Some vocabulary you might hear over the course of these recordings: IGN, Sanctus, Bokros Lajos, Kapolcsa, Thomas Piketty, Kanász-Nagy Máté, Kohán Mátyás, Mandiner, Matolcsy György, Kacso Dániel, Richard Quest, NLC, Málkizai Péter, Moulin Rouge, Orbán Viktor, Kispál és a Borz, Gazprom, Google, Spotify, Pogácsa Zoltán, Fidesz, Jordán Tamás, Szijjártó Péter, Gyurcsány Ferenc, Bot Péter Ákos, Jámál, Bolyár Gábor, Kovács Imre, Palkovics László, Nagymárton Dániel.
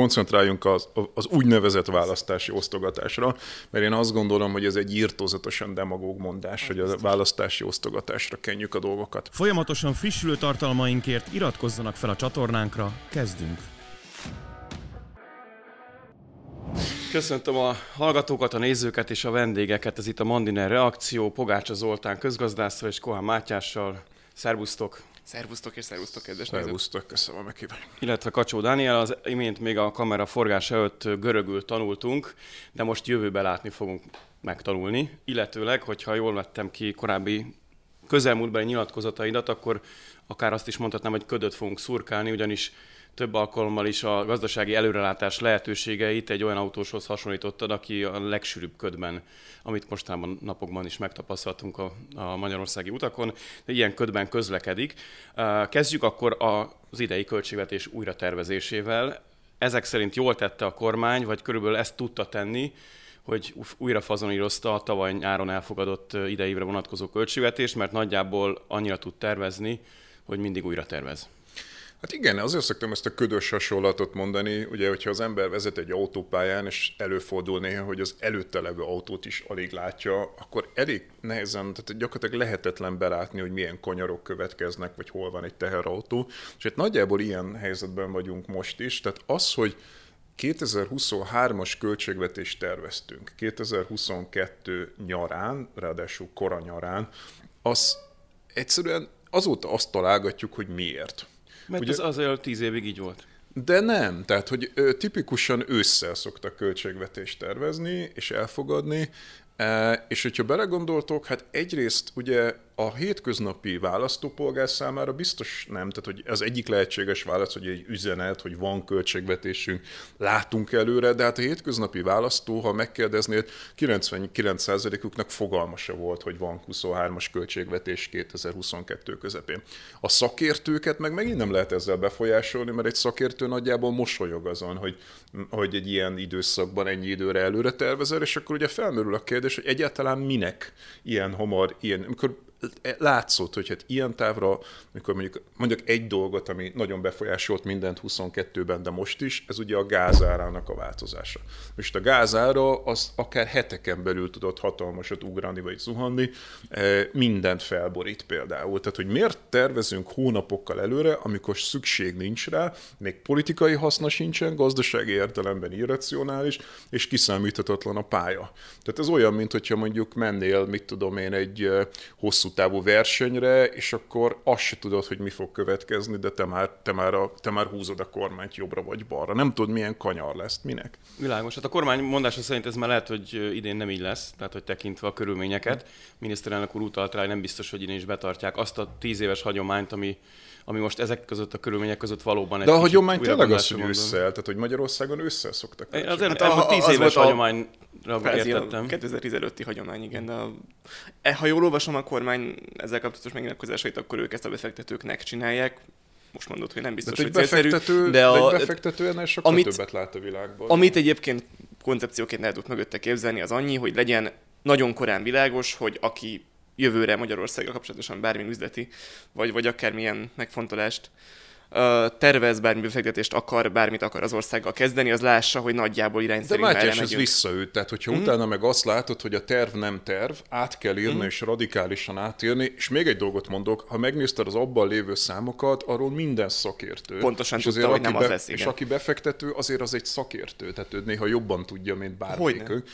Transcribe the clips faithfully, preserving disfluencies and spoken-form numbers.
koncentráljunk az, az úgynevezett választási osztogatásra, mert én azt gondolom, hogy ez egy irtózatosan demagóg mondás, hogy a választási osztogatásra kenjük a dolgokat. Folyamatosan frissülő tartalmainkért iratkozzanak fel a csatornánkra, kezdünk! Köszöntöm a hallgatókat, a nézőket és a vendégeket. Ez itt a Mandiner Reakció, Pogácsa Zoltán közgazdásszal és Kohán Mátyással. Szervusztok! Szervusztok és szervusztok, kedves nézők! Szervusztok, köszönöm a meghívást! Illetve Kacso Dániel, az imént még a kamera forgás előtt görögül tanultunk, de most jövőbe látni fogunk megtanulni. Illetőleg, hogyha jól vettem ki korábbi közelmúltbeli nyilatkozataidat, akkor akár azt is mondhatnám, hogy ködöt fogunk szurkálni, ugyanis több alkalommal is a gazdasági előrelátás lehetőségeit egy olyan autóshoz hasonlítottad, aki a legsűrűbb ködben, amit mostanában napokban is megtapasztaltunk a, a magyarországi utakon, de ilyen ködben közlekedik. Kezdjük akkor az idei költségvetés újratervezésével. Ezek szerint jól tette a kormány, vagy körülbelül ezt tudta tenni, hogy újra fazonírozta a tavaly nyáron elfogadott idejévre vonatkozó költségvetést, mert nagyjából annyira tud tervezni, hogy mindig újra tervez. Hát igen, azért szoktam ezt a ködös hasonlatot mondani, ugye, hogyha az ember vezet egy autópályán, és előfordul néha, hogy az előtte levő autót is alig látja, akkor elég nehezen, tehát gyakorlatilag lehetetlen belátni, hogy milyen kanyarok következnek, vagy hol van egy teherautó. És hát nagyjából ilyen helyzetben vagyunk most is, tehát az, hogy kétezer-huszonhármas költségvetést terveztünk, kétezer-huszonkettő nyarán, ráadásul kora nyarán, az egyszerűen azóta azt találgatjuk, hogy miért. Mert ugye, ez azért tíz évig így volt. De nem, tehát hogy ö, tipikusan ősszel szoktak költségvetést tervezni és elfogadni, e, és hogyha belegondoltok, hát egyrészt ugye a hétköznapi választópolgár számára biztos nem, tehát hogy az egyik lehetséges válasz, hogy egy üzenet, hogy van költségvetésünk, látunk előre, de hát a hétköznapi választó, ha megkérdeznél, kilencvenkilenc százalékuknak fogalmasa volt, hogy van huszonhármas költségvetés kétezer-huszonkettő közepén. A szakértőket meg megint nem lehet ezzel befolyásolni, mert egy szakértő nagyjából mosolyog azon, hogy, hogy egy ilyen időszakban ennyi időre előre tervezel, és akkor ugye felmerül a kérdés, hogy egyáltalán minek ilyen hamar, ilyen, amikor látszott, hogy hát ilyen távra, amikor mondjuk, mondjuk egy dolgot, ami nagyon befolyásolt mindent huszonkettőben, de most is, ez ugye a gázárának a változása. Most a gázára az akár heteken belül tudott hatalmasat ugrani vagy zuhanni, mindent felborít például. Tehát, hogy miért tervezünk hónapokkal előre, amikor szükség nincs rá, még politikai haszna sincsen, gazdasági értelemben irracionális, és kiszámíthatatlan a pálya. Tehát ez olyan, mint hogyha mondjuk mennél, mit tudom én, egy hosszú távú versenyre, és akkor azt se tudod, hogy mi fog következni, de te már, te, már a, te már húzod a kormányt jobbra vagy balra. Nem tudod, milyen kanyar lesz, minek. Világos. Hát a kormány mondása szerint ez már lehet, hogy idén nem így lesz, tehát hogy tekintve a körülményeket. A miniszterelnök úr utalt rá, nem biztos, hogy idén is betartják azt a tíz éves hagyományt, ami ami most ezek között a körülmények között valóban egy de a hagyomány tényleg az, hogy ősszel, tehát hogy Magyarországon ősszel szoktak. Én az előtt, hát, tíz éves a... hagyományra értettem. kétezer-tizenötös hagyomány, igen, de a... e, ha jól olvasom, a kormány ezzel kapcsolatos megnyilatkozásait, akkor ők ezt a befektetőknek csinálják. Most mondod, hogy nem biztos, de hogy célszerű. De a... egy befektető ennél sokkal amit, többet lát a világban. Amit egyébként koncepcióként lehet ott mögötte képzelni, az annyi, hogy legyen nagyon korán világos, hogy aki jövőre Magyarországgal kapcsolatosan bármilyen üzleti, vagy, vagy akármilyen megfontolást tervez, bármi befektetést akar, bármit akar az országgal kezdeni, az lássa, hogy nagyjából irányszerűen merre megyünk. De Mátyás, ez visszaüt, tehát hogyha mm. utána meg azt látod, hogy a terv nem terv, át kell írni mm. és radikálisan átírni, és még egy dolgot mondok, ha megnézted az abban lévő számokat, arról minden szakértő. Pontosan tudta, hogy nem be, az lesz, igen. És aki befektető, azért az egy szakértő, tehát ő néha jobban tudja, mint bármelyikünk.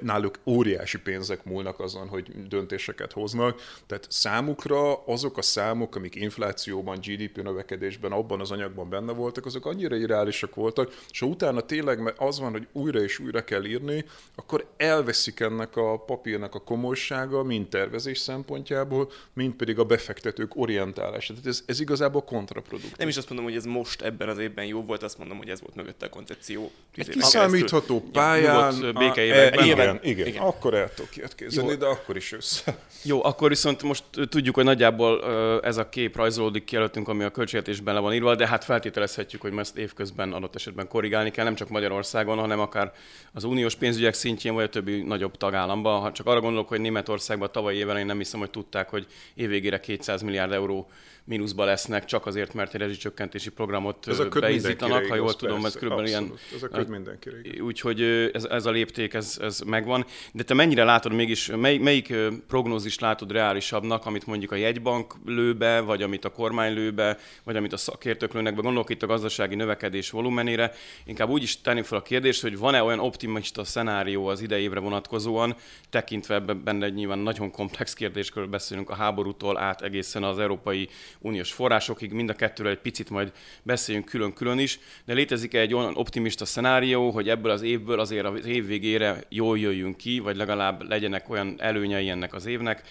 Náluk óriási pénzek múlnak azon, hogy döntéseket hoznak, tehát számukra azok a számok, amik inflációban, gé dé pé növekedés abban az anyagban benne voltak, azok annyira irreálisak voltak, és ha utána tényleg az van, hogy újra és újra kell írni, akkor elveszik ennek a papírnak a komolysága, mind tervezés szempontjából, mind pedig a befektetők orientálása. Tehát ez, ez igazából kontraproduktív. Nem is azt mondom, hogy ez most ebben az évben jó volt, azt mondom, hogy ez volt mögötte a koncepció. Egy kiszámítható pályán, ja, békeében. Igen, igen, igen. Akkor el tudok ilyet képzelni, de akkor is össze. Jó, akkor viszont most tudjuk, hogy nagyjából ez a kép rajzolódik ki előttünk, ami a költségvetés bele van írva, de hát feltételezhetjük, hogy ezt évközben adott esetben korrigálni kell, nem csak Magyarországon, hanem akár az uniós pénzügyek szintjén, vagy a többi nagyobb tagállamban. Ha csak arra gondolok, hogy Németországban tavalyi évvel én nem hiszem, hogy tudták, hogy évvégére kétszáz milliárd euró mínuszba lesznek, csak azért, mert egy rezsicsökkentési programot beizítanak, ha jól tudom, ez körülbelül ilyen... Ez a köd mindenkire igaz. Úgyhogy ez, ez a lépték, ez, ez megvan. De te mennyire látod mégis, mely, melyik prognózist látod reálisabbnak, amit mondjuk a jegybank lőbe, vagy amit a kormány lőbe, vagy amit a szakértők lőnek be? Gondolok itt a gazdasági növekedés volumenére. Inkább úgy is tenni fel a kérdést, hogy van-e olyan optimista szenárió az idei évre vonatkozóan, tekintve benne nyilván nagyon komplex kérdéskörről beszélünk, a háborútól át egészen az európai uniós forrásokig, mind a kettőről egy picit majd beszéljünk külön-külön is, de létezik egy olyan optimista szenárió, hogy ebből az évből azért az év végére jól jöjjünk ki, vagy legalább legyenek olyan előnyei ennek az évnek,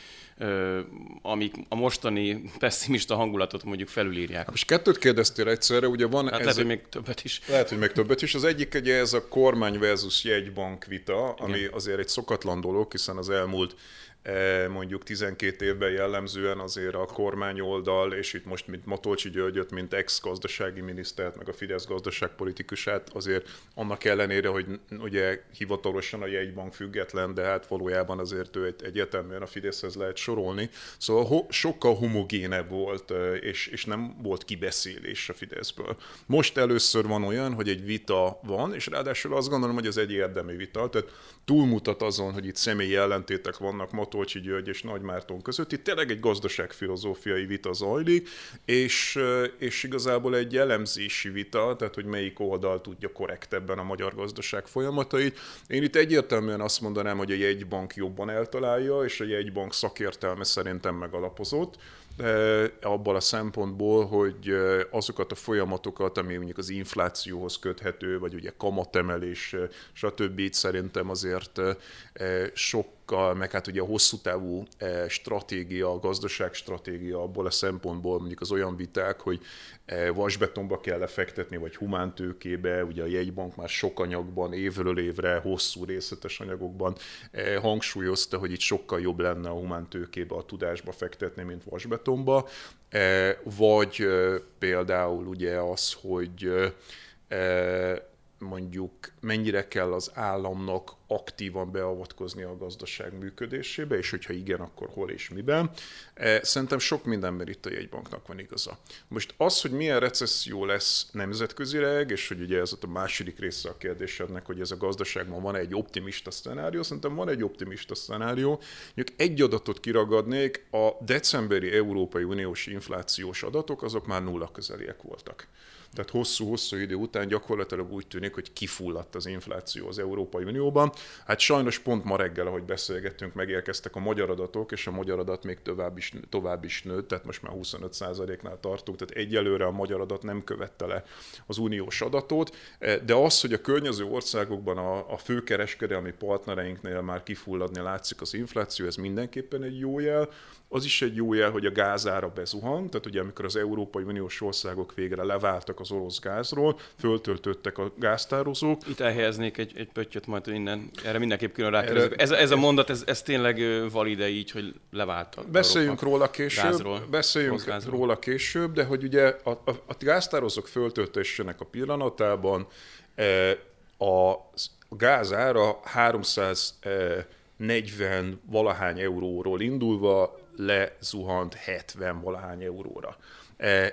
amik a mostani pessimista hangulatot mondjuk felülírják. Most kettőt kérdeztél egyszerre, ugye van hát ez... Lehet, hogy még többet is. Lehet, hogy még többet is. Az egyik ugye ez a kormány versus jegybank vita, ami igen, azért egy szokatlan dolog, hiszen az elmúlt mondjuk tizenkét évben jellemzően azért a kormány oldal, és itt most mint Matolcsy Györgyöt, mint ex-gazdasági minisztert, meg a Fidesz gazdaságpolitikusát, azért annak ellenére, hogy ugye hivatalosan a jegybank független, de hát valójában azért ő egyetemben a Fideszhez lehet sorolni. Szóval ho- sokkal homogénebb volt, és, és nem volt kibeszélés a Fideszből. Most először van olyan, hogy egy vita van, és ráadásul azt gondolom, hogy ez egy érdemi vita, tehát túlmutat azon, hogy itt személyi ellentétek vannak Matolcsy György és Nagymárton között. Itt tényleg egy gazdaságfilozófiai vita zajlik, és, és igazából egy elemzési vita, tehát hogy melyik oldal tudja korrektebben a magyar gazdaság folyamatait. Én itt egyértelműen azt mondanám, hogy a jegybank jobban eltalálja, és a jegybank szakértelme szerintem megalapozott, abban a szempontból, hogy azokat a folyamatokat, ami mondjuk az inflációhoz köthető, vagy ugye kamatemelés, stb. Így szerintem azért sokkal, meg hát ugye a hosszú távú stratégia, a gazdaságstratégia abból a szempontból mondjuk az olyan viták, hogy vasbetonba kell lefektetni, vagy humántőkébe, ugye a jegybank már sok anyagban, évről évre, hosszú részletes anyagokban hangsúlyozta, hogy itt sokkal jobb lenne a humántőkébe, a tudásba fektetni, mint vasbetonba. Tomba, vagy például ugye az, hogy mondjuk mennyire kell az államnak aktívan beavatkozni a gazdaság működésébe, és hogyha igen, akkor hol és miben. Szerintem sok mindenben itt a jegybanknak van igaza. Most az, hogy milyen recesszió lesz nemzetközileg, és hogy ugye ez ott a második része a kérdésednek, hogy ez a gazdaságban van egy optimista szenárió, szerintem van egy optimista szenárió. Mondjuk egy adatot kiragadnék, a decemberi Európai Uniós inflációs adatok, azok már nulla közeliek voltak. Tehát hosszú-hosszú idő után gyakorlatilag úgy tűnik, hogy kifulladt az infláció az Európai Unióban. Hát sajnos pont ma reggel, ahogy beszélgettünk, megérkeztek a magyar adatok, és a magyar adat még tovább is, tovább is nőtt, tehát most már huszonöt százaléknál tartunk, tehát egyelőre a magyar adat nem követte le az uniós adatot, de az, hogy a környező országokban a, a főkereskedelmi partnereinknél már kifulladni látszik az infláció, ez mindenképpen egy jó jel. Az is egy jó jel, hogy a gázára bezuhant, tehát ugye amikor az Európai Uniós országok végre leváltak az orosz gázról, föltöltöttek a gáztározók. Itt elhelyeznék egy, egy pöttyöt majd innen, erre mindenképp külön rákérdezek. Ez, ez a mondat, ez, ez tényleg valide így, hogy leváltak. Beszéljünk róla később, gázról, beszéljünk róla később, de hogy ugye a, a, a gáztározók föltöltésének a pillanatában a gázára háromszáznegyven valahány euróról indulva lezuhant hetven valahány euróra.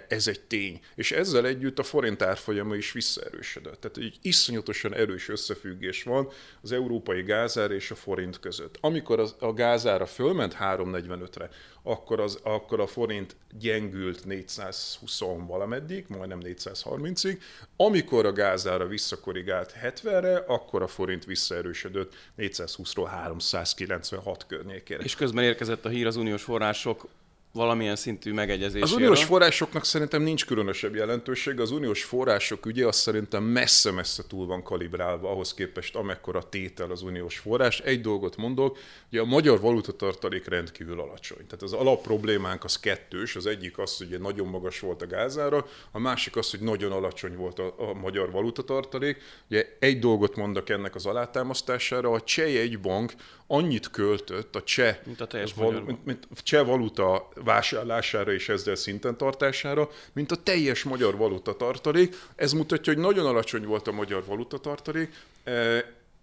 Ez egy tény. És ezzel együtt a forint árfolyama is visszaerősödött. Tehát egy iszonyatosan erős összefüggés van az európai gázár és a forint között. Amikor az, a gázára fölment háromszáznegyvenötre, akkor, az, akkor a forint gyengült négyszázhúsz valameddig, majdnem négyszázharmincig. Amikor a gázára visszakorrigált hetvenre, akkor a forint visszaerősödött négyszázhúszról háromszázkilencvenhat környékére. És közben érkezett a hír az uniós források valamilyen szintű megegyezésére. Az uniós forrásoknak szerintem nincs különösebb jelentőség. Az uniós források ügye az szerintem messze-messze túl van kalibrálva ahhoz képest, amekkora tétel az uniós forrás. Egy dolgot mondok, hogy a magyar valutatartalék rendkívül alacsony. Tehát az alapproblémánk az kettős. Az egyik az, hogy nagyon magas volt a gázára, a másik az, hogy nagyon alacsony volt a, a magyar valutatartalék. Ugye egy dolgot mondok ennek az alátámasztására, a cseh jegybank annyit költött a cseh, mint a teljes val, mint, mint cseh valuta vásárlására és ezzel szinten tartására, mint a teljes magyar valuta tartalék. Ez mutatja, hogy nagyon alacsony volt a magyar valuta tartalék.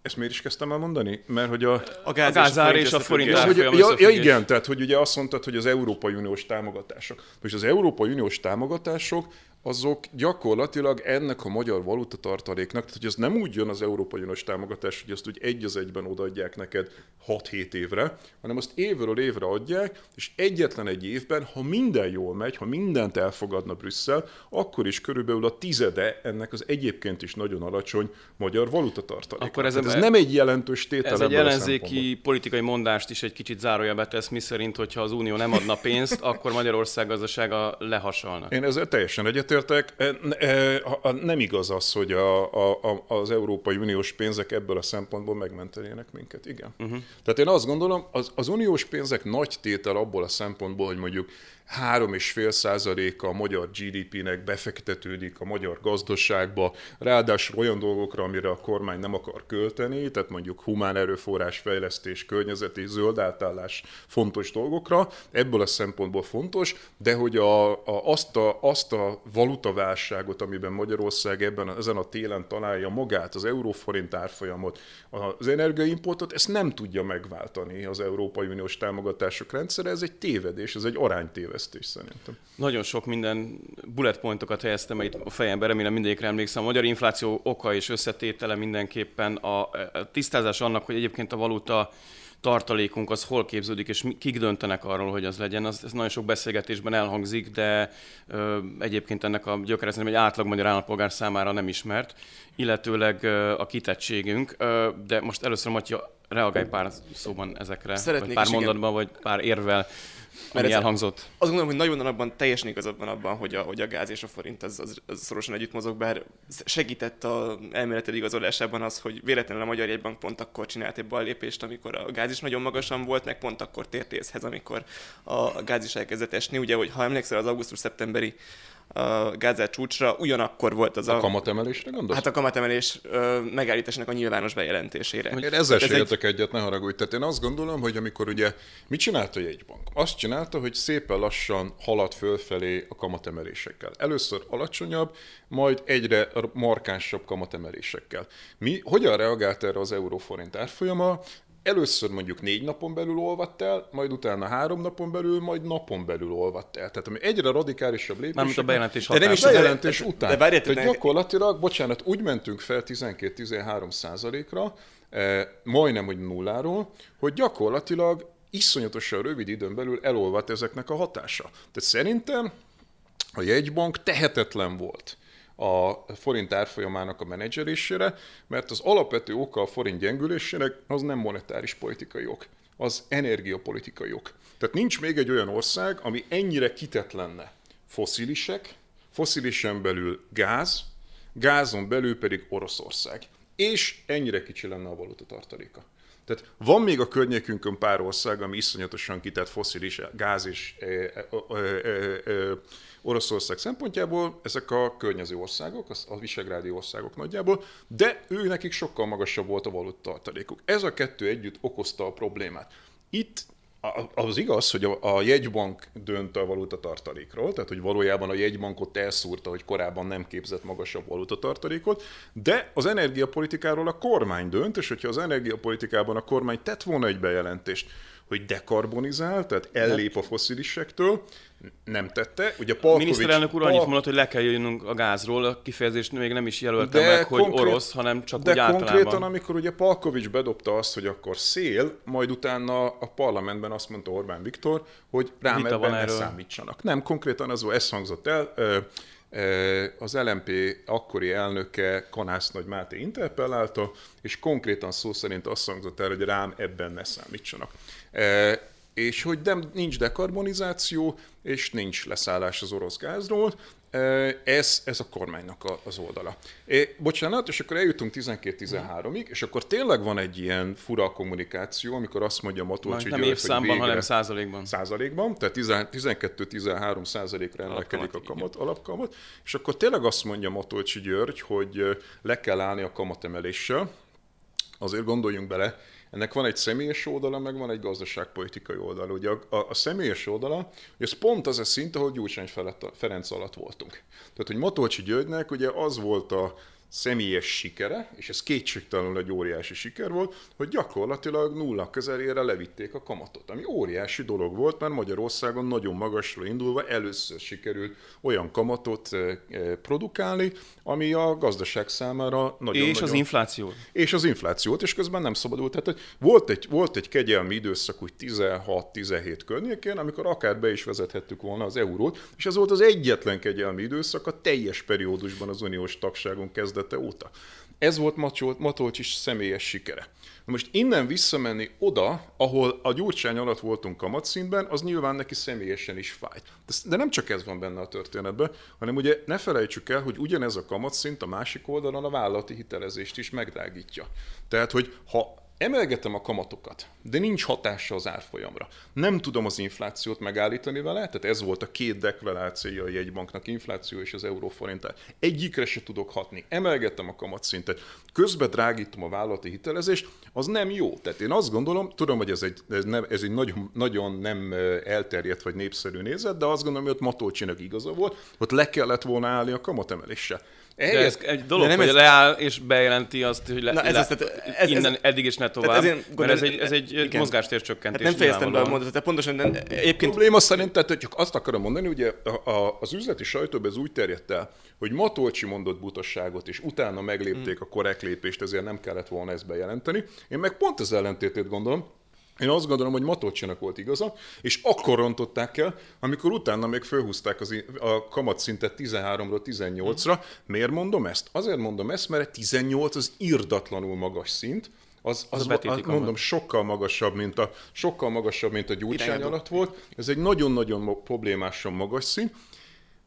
Ezt miért is kezdtem el mondani? Mert hogy a, a gázár és a forint árfolyam ja, ja igen, tehát hogy ugye azt mondtad, hogy az Európai Uniós támogatások. És az Európai Uniós támogatások azok gyakorlatilag ennek a magyar valuta tartaléknak, tehát hogy ez nem úgy jön az Európai Uniós támogatás, hogy ezt úgy egy az egyben odaadják neked hat-hét évre, hanem azt évről évre adják, és egyetlen egy évben, ha minden jól megy, ha mindent elfogadna Brüsszel, akkor is körülbelül a tizede ennek az egyébként is nagyon alacsony magyar valuta tartaléknak. Ez, ez nem egy jelentős tétel. Ez egy ellenzéki politikai mondást is egy kicsit zárójelbe tesz, miszerint, hogyha az Unió nem adna pénzt, akkor Magyarország gazdasága lehasalna. Én ezzel teljesen egyetértek. Nem igaz az, hogy a, a, az Európai Uniós pénzek ebből a szempontból megmentenének minket. Igen. Uh-huh. Tehát én azt gondolom, az, az uniós pénzek nagy tétel abból a szempontból, hogy mondjuk három egész öt százaléka a magyar gé dé pének befektetődik a magyar gazdaságba, ráadásul olyan dolgokra, amire a kormány nem akar költeni, tehát mondjuk humán erőforrás fejlesztés, környezeti zöld átállás fontos dolgokra, ebből a szempontból fontos, de hogy a, a, azt, a, azt a valutaválságot, amiben Magyarország ebben ezen a télen találja magát, az euróforint árfolyamot, az energiaimportot, ezt nem tudja megváltani az Európai Uniós támogatások rendszere, ez egy tévedés, ez egy aránytévedés. Szerintem. Nagyon sok minden bullet pointokat helyeztem itt a fejembe, remélem mindegyikre emlékszem. A magyar infláció oka és összetétele mindenképpen a, a tisztázás annak, hogy egyébként a valuta tartalékunk az hol képződik, és kik döntenek arról, hogy az legyen. Az, ez nagyon sok beszélgetésben elhangzik, de ö, egyébként ennek a gyökere szerintem egy átlag magyar állampolgár számára nem ismert, illetőleg ö, a kitettségünk. Ö, de most először, Matya, reagálj pár szóban ezekre, vagy pár mondatban, igen. vagy pár érvvel. Mert elhangzott. Azt gondolom, hogy nagyon abban teljesen igazad van abban, hogy a, hogy a gáz és a forint az, az, az szorosan együtt mozog, bár segített az elméleted igazolásában az, hogy véletlenül a Magyar Jegybank pont akkor csinált egy ballépést, amikor a gáz is nagyon magasan volt, meg pont akkor tért észhez, amikor a gáz is elkezdett esni. Ugye, hogy ha emlékszel, az augusztus-szeptemberi a gázár csúcsra, ugyanakkor volt az a... A kamatemelésre gondolsz? Hát a kamatemelés ö, megállításának a nyilvános bejelentésére. Én ezzel hát se jöttek egy... egyet, ne haragudj. Tehát én azt gondolom, hogy amikor ugye, mit csinálta a jegybank? Azt csinálta, hogy szépen lassan halad fölfelé a kamatemelésekkel. Először alacsonyabb, majd egyre markánsabb kamatemelésekkel. Mi, hogyan reagált erre az euróforint árfolyama? Először mondjuk négy napon belül olvadt el, majd utána három napon belül, majd napon belül olvadt el. Tehát ami egyre radikálisabb lépés. Mármint a bejelentés után. De nem is a bejelentés után. De várjátok, tehát gyakorlatilag, bocsánat, úgy mentünk fel tizenkét-tizenhárom százalékra, eh, majdnem, hogy nulláról, hogy gyakorlatilag iszonyatosan rövid időn belül elolvadt ezeknek a hatása. Tehát szerintem a jegybank tehetetlen volt a forint árfolyamának a menedzselésére, mert az alapvető oka a forint gyengülésének az nem monetáris politikai ok, az energiapolitikai ok. Tehát nincs még egy olyan ország, ami ennyire kitett lenne fosszilisek, fosszilisen belül gáz, gázon belül pedig Oroszország, és ennyire kicsi lenne a valuta tartaléka. Tehát van még a környékünkön pár ország, ami iszonyatosan kitett fosszilis gáz és e, e, e, e, Oroszország szempontjából, ezek a környező országok, a visegrádi országok nagyjából, de ő nekik sokkal magasabb volt a valuta tartalékuk. Ez a kettő együtt okozta a problémát. Itt az igaz, hogy a jegybank dönt a valuta tartalékról, tehát hogy valójában a jegybankot elszúrta, hogy korábban nem képzett magasabb valuta tartalékot, de az energiapolitikáról a kormány dönt, és hogyha az energiapolitikában a kormány tett volna egy bejelentést, hogy dekarbonizál, tehát ellép a fosszilisektől, nem tette. Ugye a miniszterelnök úr annyit mondott, hogy le kell jönnünk a gázról, a kifejezést még nem is jelölte meg, hogy konkrét, orosz, hanem csak úgy általában. De konkrétan, amikor ugye Palkovics bedobta azt, hogy akkor szél, majd utána a parlamentben azt mondta Orbán Viktor, hogy rám ebben ne számítsanak. Nem, konkrétan az, ez hangzott el, az el em pé akkori elnöke Kanász-Nagy Máté interpellálta, és konkrétan szó szerint azt hangzott el, hogy rám ebben ne számítsanak. És hogy nem, nincs dekarbonizáció, és nincs leszállás az orosz gázról, ez, ez a kormánynak a, az oldala. É, bocsánat, és akkor eljutunk tizenkét-tizenháromig, és akkor tényleg van egy ilyen fura kommunikáció, amikor azt mondja Matolcsy György, hogy évszámban, hanem százalékban. Százalékban, tehát tizenkettő-tizenhárom százalékra emelkedik a kamat, alapkamat, és akkor tényleg azt mondja Matolcsy György, hogy le kell állni a kamatemeléssel. Azért gondoljunk bele, Ennek van egy személyes oldala, meg van egy gazdaságpolitikai oldala. Ugye a, a, a személyes oldala, ez pont az a szint, ahol Gyurcsány Ferenc alatt voltunk. Tehát, hogy Matolcsy Györgynek ugye az volt a személyes sikere, és ez kétségtelenül egy óriási siker volt, hogy gyakorlatilag nulla közelére levitték a kamatot, ami óriási dolog volt, mert Magyarországon nagyon magasra indulva először sikerült olyan kamatot produkálni, ami a gazdaság számára nagyon És nagyon... az inflációt. És az inflációt, és közben nem szabadult. Tehát volt egy, volt egy kegyelmi időszak, úgy tizenhat-tizenhét környékén, amikor akár be is vezethettük volna az eurót, és ez volt az egyetlen kegyelmi időszak a teljes periódusban az uniós tagságon kezdve óta. Ez volt Matolcsy személyes sikere. Na most innen visszamenni oda, ahol a Gyurcsány alatt voltunk kamatszintben, az nyilván neki személyesen is fájt. De nem csak ez van benne a történetben, hanem ugye ne felejtsük el, hogy ugyanez a kamatszint a másik oldalon a vállalati hitelezést is megdrágítja. Tehát, hogy ha emelgetem a kamatokat, de nincs hatása az árfolyamra. Nem tudom az inflációt megállítani vele, tehát ez volt a két deklarációja a jegybanknak, infláció és az euróforint. Egyikre se tudok hatni. Emelgetem a kamatszintet, közben drágítom a vállalati hitelezést, az nem jó. Tehát én azt gondolom, tudom, hogy ez egy, ez nem, ez egy nagyon, nagyon nem elterjedt vagy népszerű nézet, de azt gondolom, hogy ott Matolcsinak igaza volt, ott le kellett volna állni a kamatemeléssel. De ez egy dolog, de hogy ez... leáll és bejelenti azt, hogy le, na, ez le, ez, ez, innen ez, eddig is ne tovább, én, mert ez egy, ez egy mozgástércsökkentés. Hát nem fejeztem be a mondatot, pontosan de egyébként... A probléma szerint, tehát csak azt akarom mondani, ugye a, a, az üzleti sajtóban ez úgy terjedt el, hogy Matolcsy mondott butasságot, és utána meglépték hmm. a korrekt lépést, ezért nem kellett volna ezt bejelenteni. Én meg pont az ellentétét gondolom. Én azt gondolom, hogy Matolcsinak volt igaza, és akkor rontották el, amikor utána még fölhúzták az, a kamatszintet tizenháromról tizennyolcra. Miért mondom ezt? Azért mondom ezt, mert tizennyolc az irdatlanul magas szint, az, az, az, az mondom, sokkal magasabb, mint a, sokkal magasabb, mint a Gyurcsány alatt volt. Ez egy nagyon-nagyon problémásan magas szint.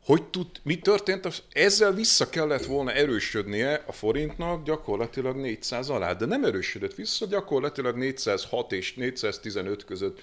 Hogy tud, mi történt? Ezzel vissza kellett volna erősödnie a forintnak gyakorlatilag négyszáz alá, de nem erősödött vissza, gyakorlatilag négyszázhat és négyszáztizenöt között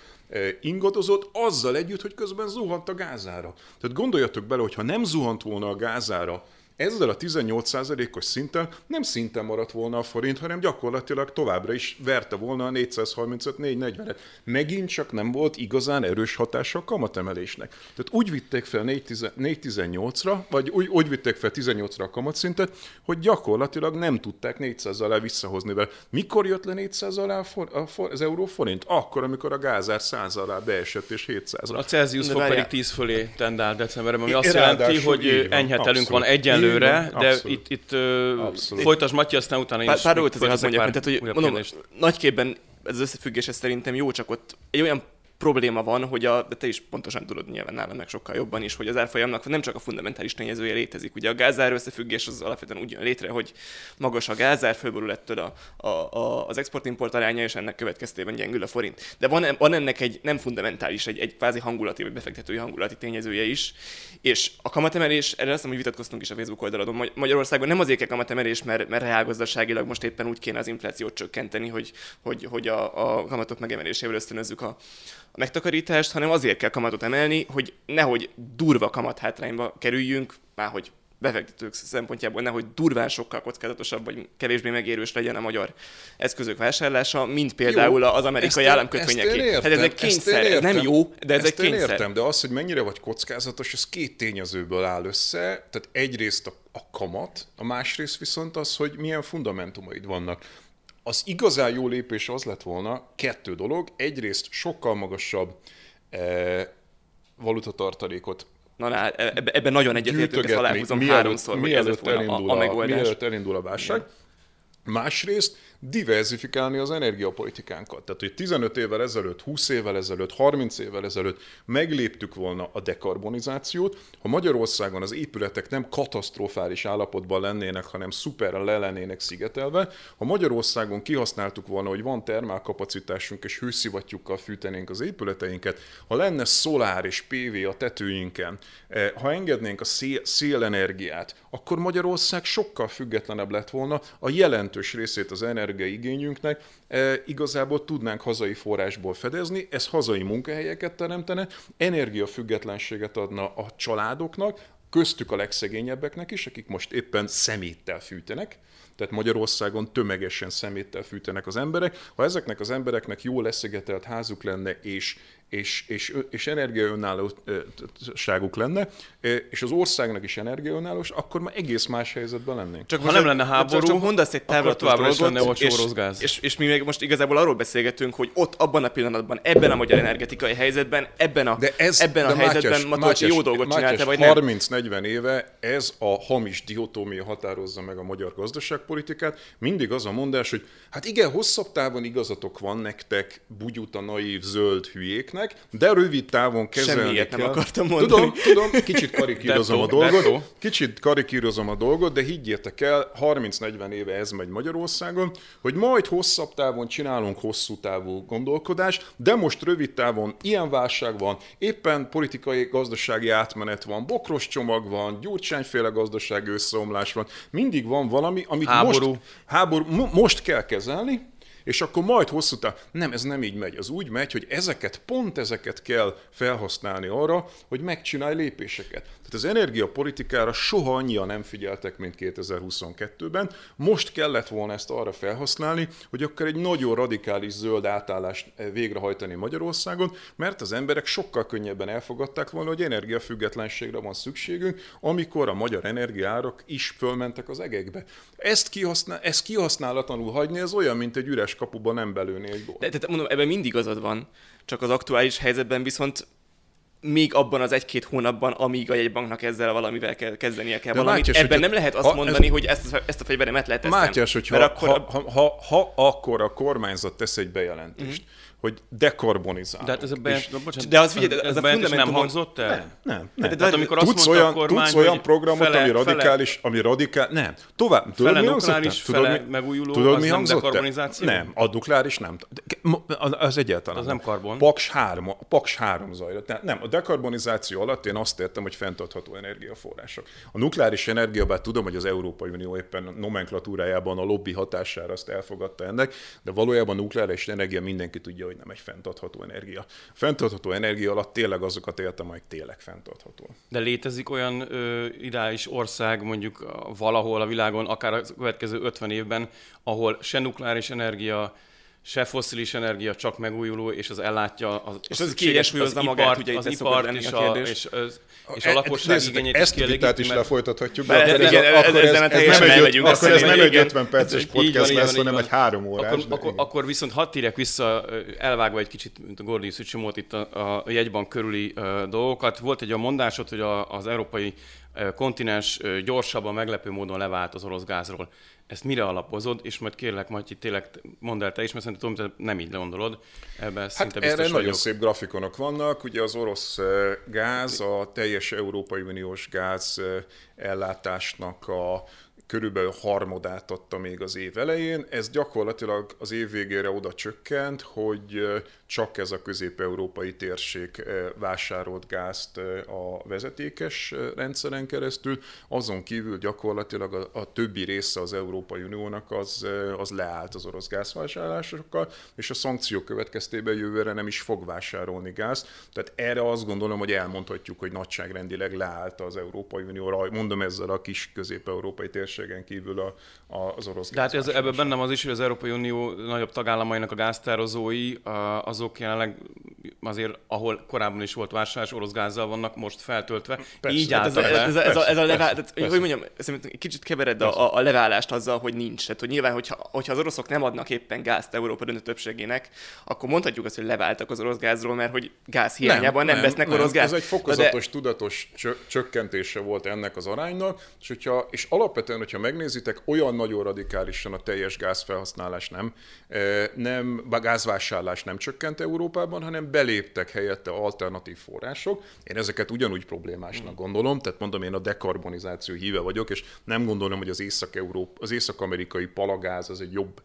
ingadozott, azzal együtt, hogy közben zuhant a gázára. Tehát gondoljatok bele, hogy ha nem zuhant volna a gázára, ezzel a tizennyolc százalékos szinten nem szinten maradt volna a forint, hanem gyakorlatilag továbbra is verte volna a négyszázharmincöt négyszáznegyvenet. Megint csak nem volt igazán erős hatása a kamatemelésnek. Tehát úgy vitték fel négyszáztizennyolcra, vagy úgy, úgy vitték fel tizennyolcra a kamatszintet, hogy gyakorlatilag nem tudták négyszáz alá visszahozni vele. Mikor jött le négyszáz alá for, a for, az euróforint? Akkor, amikor a gázár száz alá beesett és hétszáz alá. A Celsius fok pedig tíz fölé tendál decemberben, ami azt jelenti, hogy enyhe telünk van egyenlő. Előre, de abszolút. itt, itt uh, folytasd, Matyi, aztán utána is. Pár dolgot azért azt mondjak, tehát, hogy mondom, nagyképben ez az összefüggés szerintem jó, csak ott egy olyan probléma van, hogy a, de te is pontosan tudod nyilván nálam meg sokkal jobban is, hogy az árfolyamnak nem csak a fundamentális tényezője létezik. Ugye a gázár összefüggés az alapvetően úgy jön létre, hogy magas a gázár, fölborul ettől a, a, a, az export-import aránya, és ennek következtében gyengül a forint. De van, van ennek egy nem fundamentális, egy, egy kvázi hangulati, vagy befektetői hangulati tényezője is, és a kamatemelés, erre azt hiszem, hogy vitatkoztunk is a Facebook oldaladon, Magyarországon nem azért kell kamatemelés, mert, mert reálgazdaságilag most éppen úgy kéne az inflációt csökkenteni, hogy, hogy, hogy a, a kamatok megemelésével ösztönözzük a a megtakarítást, hanem azért kell kamatot emelni, hogy nehogy durva kamathátrányba kerüljünk, márhogy befektetők szempontjából nehogy durván sokkal kockázatosabb, vagy kevésbé megérős legyen a magyar eszközök vásárlása, mint például jó, az amerikai államkötvényeké. Tehát ez egy kényszer, ez nem jó, de ez egy kényszer. Értem, de az, hogy mennyire vagy kockázatos, ez két tényezőből áll össze, tehát egyrészt a, a kamat, a másrészt viszont az, hogy milyen fundamentumaid vannak. Az igazán jó lépés az lett volna kettő dolog. Egyrészt sokkal magasabb eh, valutatartalékot. Na, na ebben ebbe nagyon egyetértünk, ezt aláhúzom háromszor, hogy ez volna a, a megoldás. Mielőtt elindul a válság. Másrészt diverzifikálni az energiapolitikánkat. Tehát, hogy tizenöt évvel ezelőtt, húsz évvel ezelőtt, harminc évvel ezelőtt megléptük volna a dekarbonizációt. Ha Magyarországon az épületek nem katasztrofális állapotban lennének, hanem szuperre le lennének szigetelve, ha Magyarországon kihasználtuk volna, hogy van termálkapacitásunk és hőszivattyúkkal fűtenénk az épületeinket, ha lenne szolár és pé vé a tetőinken, ha engednénk a szél- szélenergiát, akkor Magyarország sokkal függetlenebb lett volna a jelentős részét az energi- energiaigényünknek, e, igazából tudnánk hazai forrásból fedezni, ez hazai munkahelyeket teremtene, energiafüggetlenséget adna a családoknak, köztük a legszegényebbeknek is, akik most éppen szeméttel fűtenek, Tehát Magyarországon tömegesen szeméttel fűtenek az emberek. Ha ezeknek az embereknek jól leszigetelt házuk lenne, és, és, és, és energiaönállóságuk lenne, és az országnak is energiaönállós, akkor már egész más helyzetben lennénk. Csak ha nem lenne háború, mondasz egy távolatos lenne olcsó orosz gáz. És, és mi még most igazából arról beszélgetünk, hogy ott abban a pillanatban, ebben a magyar energetikai helyzetben, ebben a, ez, ebben a helyzetben Matolcsy jó dolgot csinálta, vagy nem? harminc-negyven éve ez a hamis dihotómia határozza meg a magyar gazdaságpolitikát. Mindig az a mondás, hogy hát igen, hosszabb távon igazatok van nektek, bugyuta, naív, zöld hülyéknek, de rövid távon kezelni kell. Semmiért nem akartam mondani. Tudom, tudom, kicsit karikírozom a dolgot, kicsit karikírozom a dolgot, de higgyétek el, harminc-negyven éve ez megy Magyarországon, hogy majd hosszabb távon csinálunk hosszú távú gondolkodást, de most rövid távon ilyen válság van, éppen politikai gazdasági átmenet van, Bokros csomag van, Gyurcsányféle gazdasági összeomlás van, mindig van valami, amit háború. Most, háború, mo- most kell kezelni, és akkor majd hosszú táv... Nem, ez nem így megy. Az úgy megy, hogy ezeket, pont ezeket kell felhasználni arra, hogy megcsinálj lépéseket. Tehát az energiapolitikára soha annyian nem figyeltek, mint kétezer-huszonkettőben. Most kellett volna ezt arra felhasználni, hogy akkor egy nagyon radikális zöld átállást végrehajtani Magyarországon, mert az emberek sokkal könnyebben elfogadták volna, hogy energiafüggetlenségre van szükségünk, amikor a magyar energiaárak is fölmentek az egekbe. Ezt, kihasznál... ezt kihasználatlanul hagyni, ez olyan, mint egy üres kapuban nem belőni egy gólt. De, tehát mondom, ebben mindig igazad van, csak az aktuális helyzetben viszont még abban az egy-két hónapban, amíg a jegybanknak ezzel valamivel kell kezdenie kell de valamit. Mátyás, ebben nem lehet azt mondani, ez, hogy ezt a, ezt a fegyveremet lehet eszem. Mátyás, hogyha akkor ha, ha, ha, ha akkor a kormányzat tesz egy bejelentést, uh-huh. hogy dekarbonizálunk. De hát ez a bejelentés, bocsánat, de az figyelj, ez a fundamentum nem hangzott el? Nem, nem. nem. Tehát, tehát amikor azt tudsz olyan, kormány, tudsz olyan programot, fele, ami radikális, fele, ami radikál, nem. Tovább, tudod fele mi nukleáris, fele tudod, mi, megújuló, tudod, az mi nem dekarbonizáció? Nem, a nukleáris nem. Az egyáltalán. Az nem karbon. Paks három zajlott. Nem, a dekarbonizáció alatt én azt értem, hogy fenntartható energiaforrások. A nukleáris energia, bár tudom, hogy az Európai Unió éppen nomenklatúrájában a lobby hatására azt elfogadta ennek, de valójában a nukleáris energia mindenki tudja, hogy nem egy fenntartható energia. Fenntartható energia alatt tényleg azokat éltem, amik tényleg fenntartható. De létezik olyan ö, ideális ország mondjuk valahol a világon, akár a következő ötven évben, ahol se nukleáris energia, se fosszilis energia, csak megújuló, és az ellátja az, és az, az, az, az magát, ugye az ipart és a, a, és, és a lakosság igényét is kielégíti. Ezt a vitát is lefolytathatjuk, de akkor ez nem egy ötven perces podcast lesz, hanem egy három órás. Akkor viszont hadd térjek vissza, elvágva egy kicsit, mint a Gordius csomót itt a jegybank körüli dolgokat. Volt egy a mondásod, hogy az európai kontinens gyorsabban, meglepő módon levált az orosz gázról. Ezt mire alapozod, és majd kérlek, Matyi, tényleg mondd el te is, mert szerintem tudom, te nem így gondolod. Ebben hát szinte biztos erre nagyon vagyok. Szép grafikonok vannak. Ugye az orosz gáz, a teljes Európai Uniós gáz ellátásnak a körülbelül harmadát adta még az év elején. Ez gyakorlatilag az év végére oda csökkent, hogy csak ez a közép-európai térség vásárolt gázt a vezetékes rendszeren keresztül, azon kívül gyakorlatilag a, a többi része az Európai Uniónak az, az leállt az orosz gázvásárlásokkal, és a szankciók következtében jövőre nem is fog vásárolni gázt. Tehát erre azt gondolom, hogy elmondhatjuk, hogy nagyságrendileg leállt az Európai Unió, mondom ezzel a kis közép-európai térség kívül a, a, az orosz gáz. Tehát ebben bennem az is, hogy az Európai Unió nagyobb tagállamainak a gáztározói, azok jelenleg azért, ahol korábban is volt vásárlás, orosz gázzal vannak most feltöltve. Persze, így állt. Hogy mondjam, kicsit kevered a, a leválást azzal, hogy nincs. Tehát, hogy nyilván, hogyha, hogyha az oroszok nem adnak éppen gázt Európa döntő többségének, akkor mondhatjuk azt, hogy leváltak az orosz gázról, mert hogy gáz hiányában nem, nem vesznek nem, orosz gáz. Ez egy fokozatos, de... tudatos csökkentése volt ennek az aránynak, és, hogyha, és alapvetően hogyha megnézitek, olyan nagyon radikálisan a teljes gázfelhasználás nem, nem gázvásárlás nem csökkent Európában, hanem beléptek helyette alternatív források. Én ezeket ugyanúgy problémásnak gondolom, tehát mondom, én a dekarbonizáció híve vagyok, és nem gondolom, hogy az, Észak-Európa, az észak-amerikai palagáz az egy jobb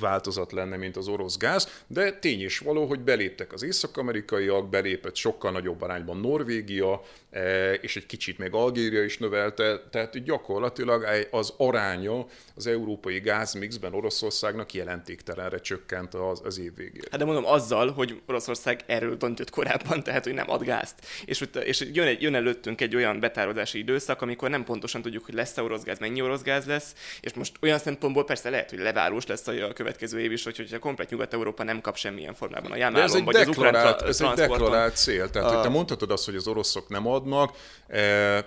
változat lenne, mint az orosz gáz, de tény és való, hogy beléptek az észak-amerikaiak, belépett sokkal nagyobb arányban Norvégia, és egy kicsit még Algéria is növelte, tehát gyakorlatilag gyakorlatilag az aránya az európai gázmixben Oroszországnak jelentéktelenre csökkent az, az év végére. Hát de mondom azzal, hogy Oroszország erről döntött korábban, tehát hogy nem ad gázt. És, és jön, egy, jön előttünk egy olyan betározási időszak, amikor nem pontosan tudjuk, hogy lesz-e orosz gáz, mennyi orosz gáz lesz, és most olyan szempontból persze lehet, hogy leválós lesz a következő év is, hogy, hogyha komplet Nyugat-Európa nem kap semmilyen formában a Jámálon, vagy az ukrán transzporton. Ez egy deklarált cél. Tehát, a... hogy te mondhatod azt, hogy az oroszok nem adnak,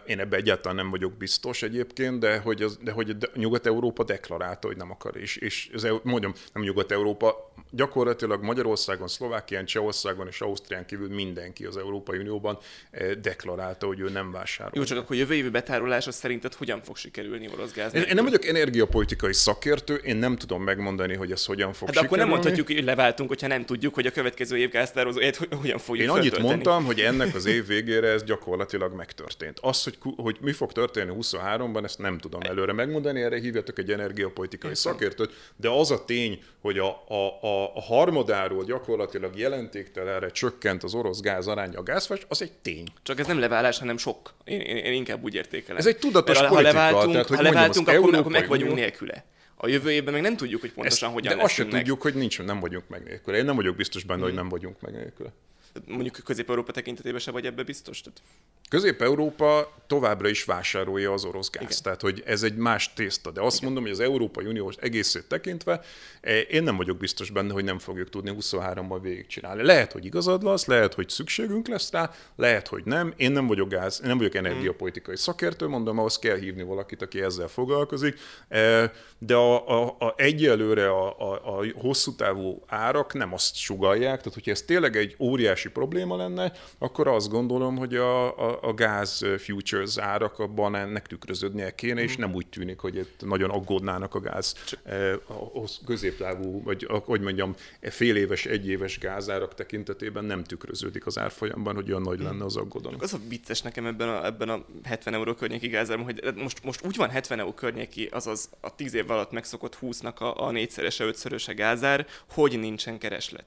én ebben egyáltalán nem vagyok biztos egyébként, de hogy, az, de hogy Nyugat-Európa deklarálta, hogy nem akar. És, és mondjam, nem Nyugat-Európa, gyakorlatilag Magyarországon, Szlovákián, Csehországon és Ausztrián kívül mindenki az Európai Unióban deklarálta, hogy ő nem vásárol. Jó, csak akkor jövő évi betárolás az szerinted hogyan fog sikerülni orosz gáz? Én, én nem vagyok energiapolitikai szakértő, én nem tudom megmondani, hogy ez hogyan fog hát sikerülni. Akkor nem mondhatjuk, hogy leváltunk, hogyha nem tudjuk, hogy a következő év gáztározóját hogyan fogjuk feltölteni. Én annyit mondtam, hogy ennek az év végére ez gyakorlatilag megtörtént. Az, hogy, hogy mi fog történni huszonháromban, ezt nem tudom előre megmondani, erre hívjatok egy energiapolitikai szakértőt, de az a tény, hogy a, a, a, a harmadáról gyakorlatilag jelentéktelenre csökkent az orosz gáz aránya a gázfás, az egy tény. Csak ez nem leválás, hanem sok. Én, én inkább úgy értékelem. Ez egy tudatos ha politika. Leváltunk, tehát, hogy ha leváltunk, mondjam, akkor, akkor meg vagyunk Unió... nélküle. A jövő évben meg nem tudjuk, hogy pontosan ezt, hogyan leszünk. De azt sem tudjuk, hogy nincs, nem vagyunk meg nélküle. Én nem vagyok biztos benne, hmm. hogy nem vagyunk meg nélküle. Mondjuk Közép-Európa tekintetében se vagy ebbe biztos? Tehát... Közép-Európa továbbra is vásárolja az orosz gáz. Igen. Tehát, hogy ez egy más tészta. De azt Igen. mondom, hogy az Európai Uniós egészét tekintve én nem vagyok biztos benne, hogy nem fogjuk tudni huszonháromban végigcsinálni. Lehet, hogy igazad lesz, lehet, hogy szükségünk lesz rá, lehet, hogy nem. Én nem vagyok gáz, én nem vagyok energiapolitikai szakértő, mondom, ahhoz kell hívni valakit, aki ezzel foglalkozik. De a, a, a egyelőre a, a, a hosszú távú árak nem azt sugallják, tehát hogyha ez tényleg egy óriás probléma lenne, akkor azt gondolom, hogy a, a, a gáz futures árak abban ennek tükröződnie kéne, és nem úgy tűnik, hogy itt nagyon aggódnának a gáz a középtávú, vagy hogy mondjam, fél éves, egy éves gázárak tekintetében nem tükröződik az árfolyamban, hogy olyan nagy lenne az aggodalom. Az a vicces nekem ebben a, ebben a hetven euró környéki gázárban, hogy most, most úgy van hetven euró környéki, azaz a tíz év alatt megszokott húsznak a, a négyszerese, ötszöröse gázár, hogy nincsen kereslet.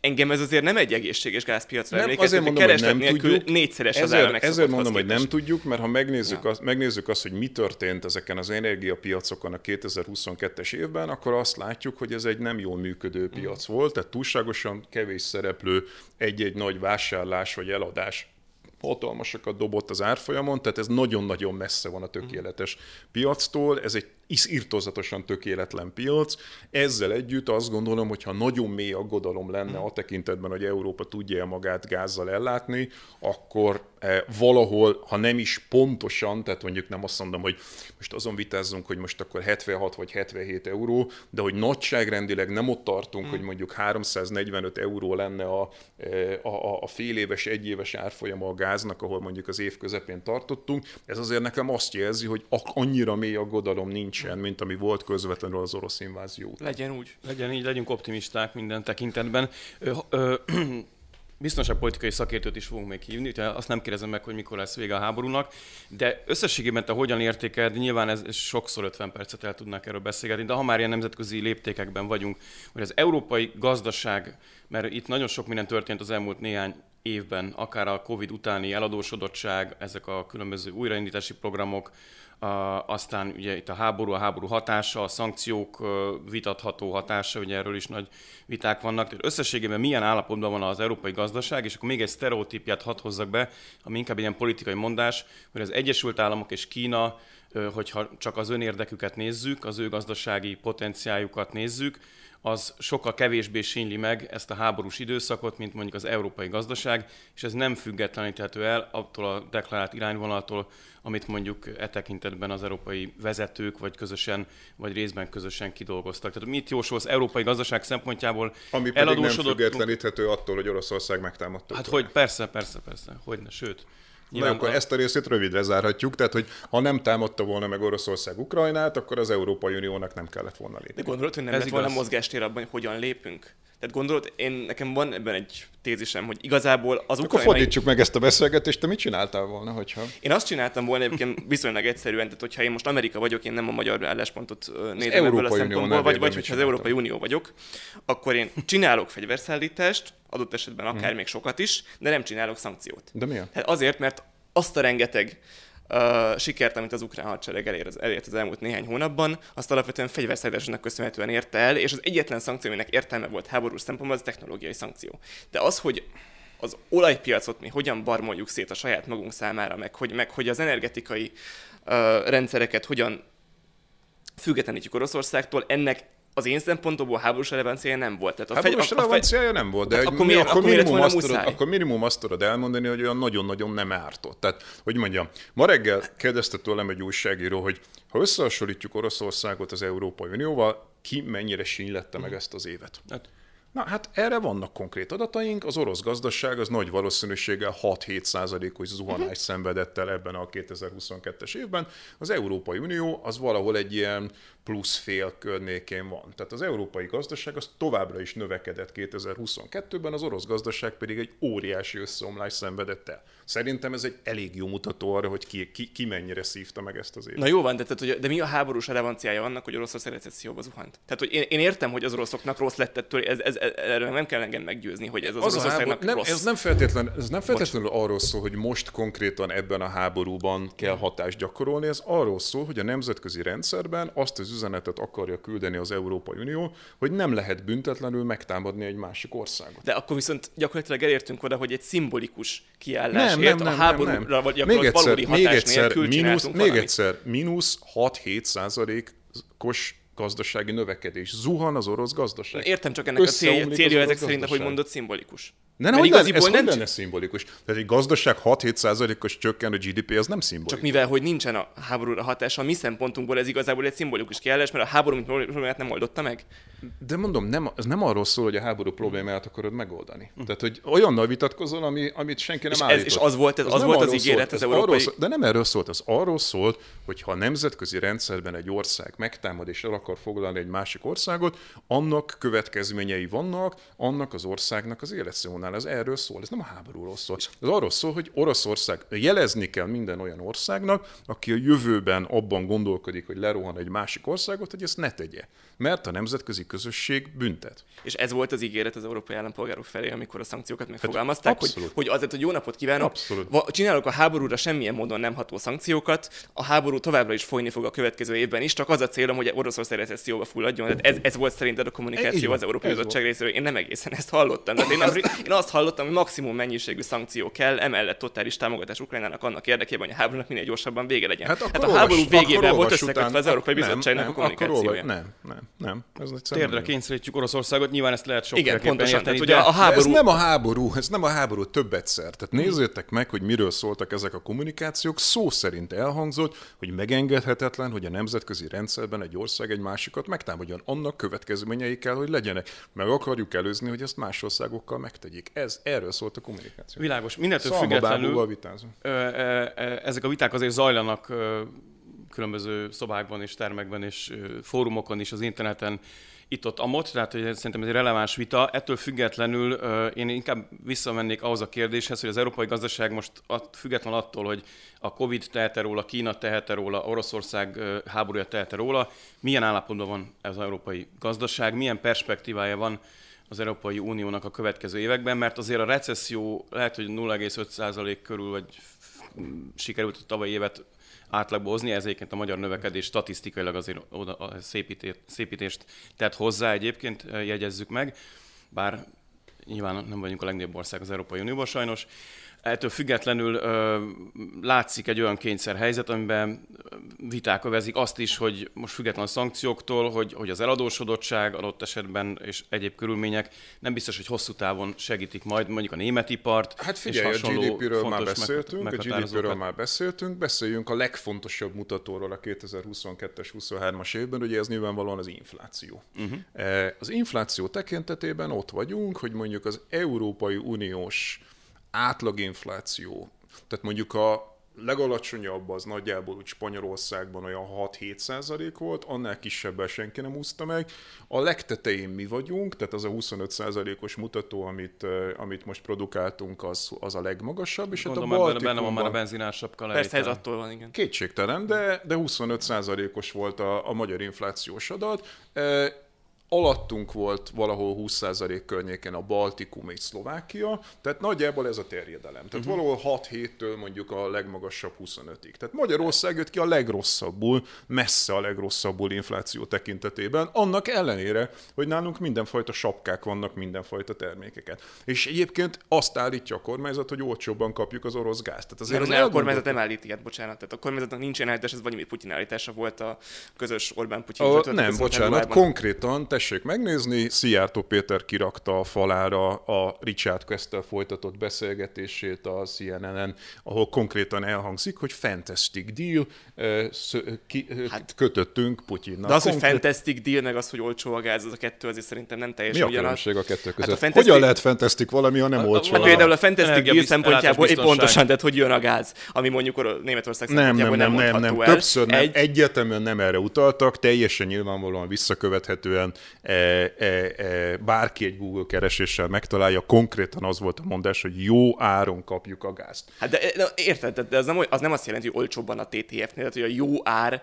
Engem ez azért nem egy egészséges gázpiacra emlékeztet, hogy kereslet nélkül tudjuk. Négyszeres az ára megszokott. Ezért mondom, hogy nem tudjuk, mert ha megnézzük, ja. azt, megnézzük azt, hogy mi történt ezeken az energiapiacokon a kétezer-huszonkettes évben, akkor azt látjuk, hogy ez egy nem jól működő piac mm. volt, tehát túlságosan kevés szereplő egy-egy nagy vásárlás vagy eladás hatalmasakat dobott az árfolyamon, tehát ez nagyon-nagyon messze van a tökéletes piactól, ez egy irtózatosan tökéletlen piac. Ezzel együtt azt gondolom, hogyha nagyon mély aggodalom lenne a tekintetben, hogy Európa tudja magát gázzal ellátni, akkor valahol, ha nem is pontosan, tehát mondjuk nem azt mondom, hogy most azon vitázzunk, hogy most akkor hetvenhat vagy hetvenhét euró, de hogy nagyságrendileg nem ott tartunk, mm. hogy mondjuk háromszáznegyvenöt euró lenne a, a, a fél éves, egy éves árfolyama a gáznak, ahol mondjuk az év közepén tartottunk. Ez azért nekem azt jelzi, hogy annyira mély aggodalom nincsen, mint ami volt közvetlenül az orosz invázió után. Legyen úgy. Legyen így, legyünk optimisták minden tekintetben. Ö, ö, Biztonságpolitikai szakértőt is fogunk még hívni, úgyhogy azt nem kérdezem meg, hogy mikor lesz vége a háborúnak, de összességében te hogyan értékeled, nyilván ez sokszor ötven percet el tudnánk erről beszélgetni, de ha már ilyen nemzetközi léptékekben vagyunk, hogy az európai gazdaság, mert itt nagyon sok minden történt az elmúlt néhány évben, akár a Covid utáni eladósodottság, ezek a különböző újraindítási programok, Uh, aztán ugye itt a háború, a háború hatása, a szankciók uh, vitatható hatása, ugye erről is nagy viták vannak. Tehát összességében milyen állapotban van az európai gazdaság, és akkor még egy sztereotípiát hadd hozzak be, ami inkább egy ilyen politikai mondás, hogy az Egyesült Államok és Kína, uh, hogyha csak az önérdeküket nézzük, az ő gazdasági potenciáljukat nézzük, az sokkal kevésbé sínli meg ezt a háborús időszakot, mint mondjuk az európai gazdaság, és ez nem függetleníthető el attól a deklarált irányvonaltól, amit mondjuk e tekintetben az európai vezetők, vagy közösen, vagy részben közösen kidolgoztak. Tehát mit jósolsz európai gazdaság szempontjából? Ami pedig eladósodott... nem függetleníthető attól, hogy Oroszország megtámadta. Hát hogy persze, persze, persze, hogyne, sőt. Nyilván, akkor a... ezt a részét rövidre zárhatjuk, tehát hogy ha nem támadta volna meg Oroszország Ukrajnát, akkor az Európai Uniónak nem kellett volna lépni. De gondolod, hogy nem ez lett volna mozgástér abban, hogy hogyan lépünk? Tehát gondolod, én, nekem van ebben egy tézisem, hogy igazából az ukrajnai... Akkor fordítsuk meg ezt a beszélgetést, te mit csináltál volna, hogyha... Én azt csináltam volna egyébként viszonylag egyszerűen, tehát hogyha én most Amerika vagyok, én nem a magyar álláspontot nézem ebből a szempontból, vagy, vagy hogyha az Európai Unió vagyok, akkor én csinálok fegyverszállítást, adott esetben akár mm. még sokat is, de nem csinálok szankciót. De miért? Hát azért, mert azt a rengeteg uh, sikert, amit az ukrán hadsereg elért, elért az elmúlt néhány hónapban, azt alapvetően fegyverszállításnak köszönhetően érte el, és az egyetlen szankció, aminek értelme volt háborús szempontból, az a technológiai szankció. De az, hogy az olajpiacot mi hogyan barmoljuk szét a saját magunk számára, meg hogy, meg, hogy az energetikai uh, rendszereket hogyan függetlenítjük Oroszországtól, ennek az én szempontomból háborús relevanciája nem volt. Tehát a háborús relevanciája nem volt, de, de akkor, mi, akkor, akkor, minimum azt tudod, akkor minimum azt tudod elmondani, hogy olyan nagyon-nagyon nem ártott. Tehát, hogy mondjam, ma reggel kérdezte tőlem egy újságíró, hogy ha összehasonlítjuk Oroszországot az Európai Unióval, ki mennyire sínylette meg ezt az évet? Hát. Na hát erre vannak konkrét adataink, az orosz gazdaság az nagy valószínűséggel hat-hét százalékos zuhanást szenvedett el ebben a kétezer-huszonkettes évben, az Európai Unió az valahol egy ilyen plusz fél környékén van. Tehát az európai gazdaság az továbbra is növekedett kétezer-huszonkettőben, az orosz gazdaság pedig egy óriási összeomlást szenvedett el. Szerintem ez egy elég jó mutató arra, hogy ki, ki, ki mennyire szívta meg ezt az évet. Na jó van, de, tehát, de mi a háborús relevanciája annak, hogy Oroszország recesszióba zuhant? Tehát, hogy én, én értem, hogy az oroszoknak rossz lett ettől, ez, ez, ez, erről nem kell engem meggyőzni, hogy ez az, az Oroszországnak nem, rossz. Ez nem feltétlen, ez nem feltétlenül arról szól, hogy most konkrétan ebben a háborúban kell hatást gyakorolni, ez arról szól, hogy a nemzetközi rendszerben azt az üzenetet akarja küldeni az Európai Unió, hogy nem lehet büntetlenül megtámadni egy másik országot. De akkor viszont gyakorlatilag elértünk oda, hogy egy szimbolikus kiállásért a háborúra vagy gyakorlatilag valódi hatás nélkül csináltunk valamit. Még egyszer, mínusz hat-hét százalékos gazdasági növekedés. Zuhan az orosz gazdaság. Értem, csak ennek Összeomlik a célja ezek szerint, hogy mondod, szimbolikus. Ne, ne, ez nem, nem lenne szimbolikus. Tehát egy gazdaság hat-hét százalékos csökken a gé dé pé, az nem szimbolikus. Csak mivel, hogy nincsen a háborúra hatása, a mi szempontunkból ez igazából egy szimbolikus kiállás, mert a háború problémát nem oldotta meg. De mondom, nem, ez nem arról szól, hogy a háború problémáját akarod megoldani. Mm. Tehát, hogy olyannal vitatkozol, ami, amit senki nem és állított. Ez, és az volt, ez, az, az, volt az ígéret az európai... Szólt, de nem erről szólt, az arról szólt, hogy ha a nemzetközi rendszerben egy ország megtámad és el akar foglalni egy másik országot, annak következményei vannak, annak az országnak az életszínvonalán. Ez erről szól, ez nem a háborúról szól. Ez arról szól, hogy Oroszország, jelezni kell minden olyan országnak, aki a jövőben abban gondolkodik, hogy lerohan egy másik országot, hogy ezt ne tegye. Mert a nemzetközi közösség büntet. És ez volt az ígéret az európai állampolgárok felé, amikor a szankciókat megfogalmazták, hát, hogy, hogy azért, hogy jó napot kívánok, abszolút. Csinálok a háborúra semmilyen módon nem ható szankciókat, a háború továbbra is folyni fog a következő évben is, csak az a célom, hogy Oroszország recesszióba fulladjon. Ez, ez volt szerinted a kommunikáció az Európai Bizottság részéről. Én nem egészen ezt hallottam. Én azt hallottam, hogy maximum mennyiségű szankció kell, emellett totális támogatás Ukrajnának annak érdekében, hogy a háborúnak minél gyorsabban vége legyen. Hát, hát a háború olvas, végében volt összekötve az Európai Bizottságnak nem, a kommunikációja. Nem, nem, nem. Ez Térdre kényszerítjük Oroszországot, nyilván ezt lehet sokféleképpen érteni. De a háború... ez nem a háború, ez nem a háború több egyszer. Tehát nézzétek meg, hogy miről szóltak ezek a kommunikációk. Szó szerint elhangzott, hogy megengedhetetlen, hogy a nemzetközi rendszerben egy ország egy másikat megtámadjon. Annak következményei kell, hogy legyenek. Meg akarjuk előzni, hogy ezt más országokkal megtegyük. Ez, erről szólt a kommunikáció. Világos. Mindentől függetlenül ezek a viták azért zajlanak különböző szobákban és termekben és fórumokon is, az interneten, itt-ott, amott, tehát hogy szerintem ez egy releváns vita. Ettől függetlenül én inkább visszamennék ahhoz a kérdéshez, hogy az európai gazdaság most független attól, hogy a Covid tehet-e róla, Kína tehet-e róla, Oroszország háborúja tehet-e róla, milyen állapotban van ez az európai gazdaság, milyen perspektívája van az Európai Uniónak a következő években, mert azért a recesszió lehet, hogy nulla egész öt százalék körül, vagy sikerült a tavalyi évet átlagba hozni, ez egyébként a magyar növekedés statisztikailag azért oda a szépítést, szépítést tett hozzá, egyébként jegyezzük meg, bár nyilván nem vagyunk a legnagyobb ország az Európai Unióban sajnos. Ettől függetlenül ö, látszik egy olyan kényszerhelyzet, amiben viták övezik azt is, hogy most független a szankcióktól, hogy, hogy az eladósodottság adott esetben és egyéb körülmények nem biztos, hogy hosszú távon segítik majd mondjuk a német ipart. Hát figyelj, és a gé dé péről már beszéltünk, meg, a gé dé péről már beszéltünk, beszéljünk a legfontosabb mutatóról a kétezer-huszonkettes-huszonhármas évben, ugye ez nyilvánvalóan az infláció. Uh-huh. Az infláció tekintetében ott vagyunk, hogy mondjuk az Európai Uniós átlaginfláció, tehát mondjuk a legalacsonyabb az nagyjából úgy Spanyolországban olyan hat-hét százalék volt, annál kisebben senki nem úszta meg. A legtetején mi vagyunk, tehát az a huszonöt százalékos mutató, amit, amit most produkáltunk, az, az a legmagasabb. És gondolom, hát a Baltikumban... benne van már a benzinársapka lejtel. Persze, ez attól van, igen. Kétségtelen, de, de huszonöt százalékos volt a, a magyar inflációs adat. alattunk volt valahol húsz százalék környéken a Baltikum és Szlovákia, tehát nagyjából ez a terjedelem. Tehát uh-huh. valahol hat-héttől mondjuk a legmagasabb huszonötig. Tehát Magyarország jött ki a legrosszabbul, messze a legrosszabbul infláció tekintetében, annak ellenére, hogy nálunk mindenfajta sapkák vannak, mindenfajta termékeket. És egyébként azt állítja a kormányzat, hogy olcsóbban kapjuk az orosz gázt. Tehát azért az elgondol... A kormányzat nem állít ilyet, bocsánat. Tehát a kormányzatnak nincsen állítás, ez vagy mi Putyin állítása volt a közös Orbán-Putyin. A, történt, nem, bocsánat, konkrétan tessék megnézni, Szijjártó Péter kirakta a falára a Richard Questtel folytatott beszélgetését a C N N-en, ahol konkrétan elhangzik, hogy fantastic deal, hát, kötöttünk Putyinnal. De az, Konkrét... hogy fantastic deal, meg az, hogy olcsó a gáz, az a kettő azért szerintem nem teljesen ugyanaz. Mi a különbség a kettő között? Hát a fantastic... Hogyan lehet fantastic valami, ha nem olcsó? Hát például a fantastic deal szempontjából épp pontosan, tehát hogy jön a gáz, ami mondjuk Németország szempontjából nem mondható el. Nem, nem, nem, többször nem, Egy... egyetemben nem erre utaltak, teljesen nyilvánvalóan visszakövethetően E, e, e, bárki egy Google kereséssel megtalálja, konkrétan az volt a mondás, hogy jó áron kapjuk a gázt. Hát de, de érted, de az nem, az nem azt jelenti, hogy olcsóbban a té té ef-nél, tehát hogy a jó ár.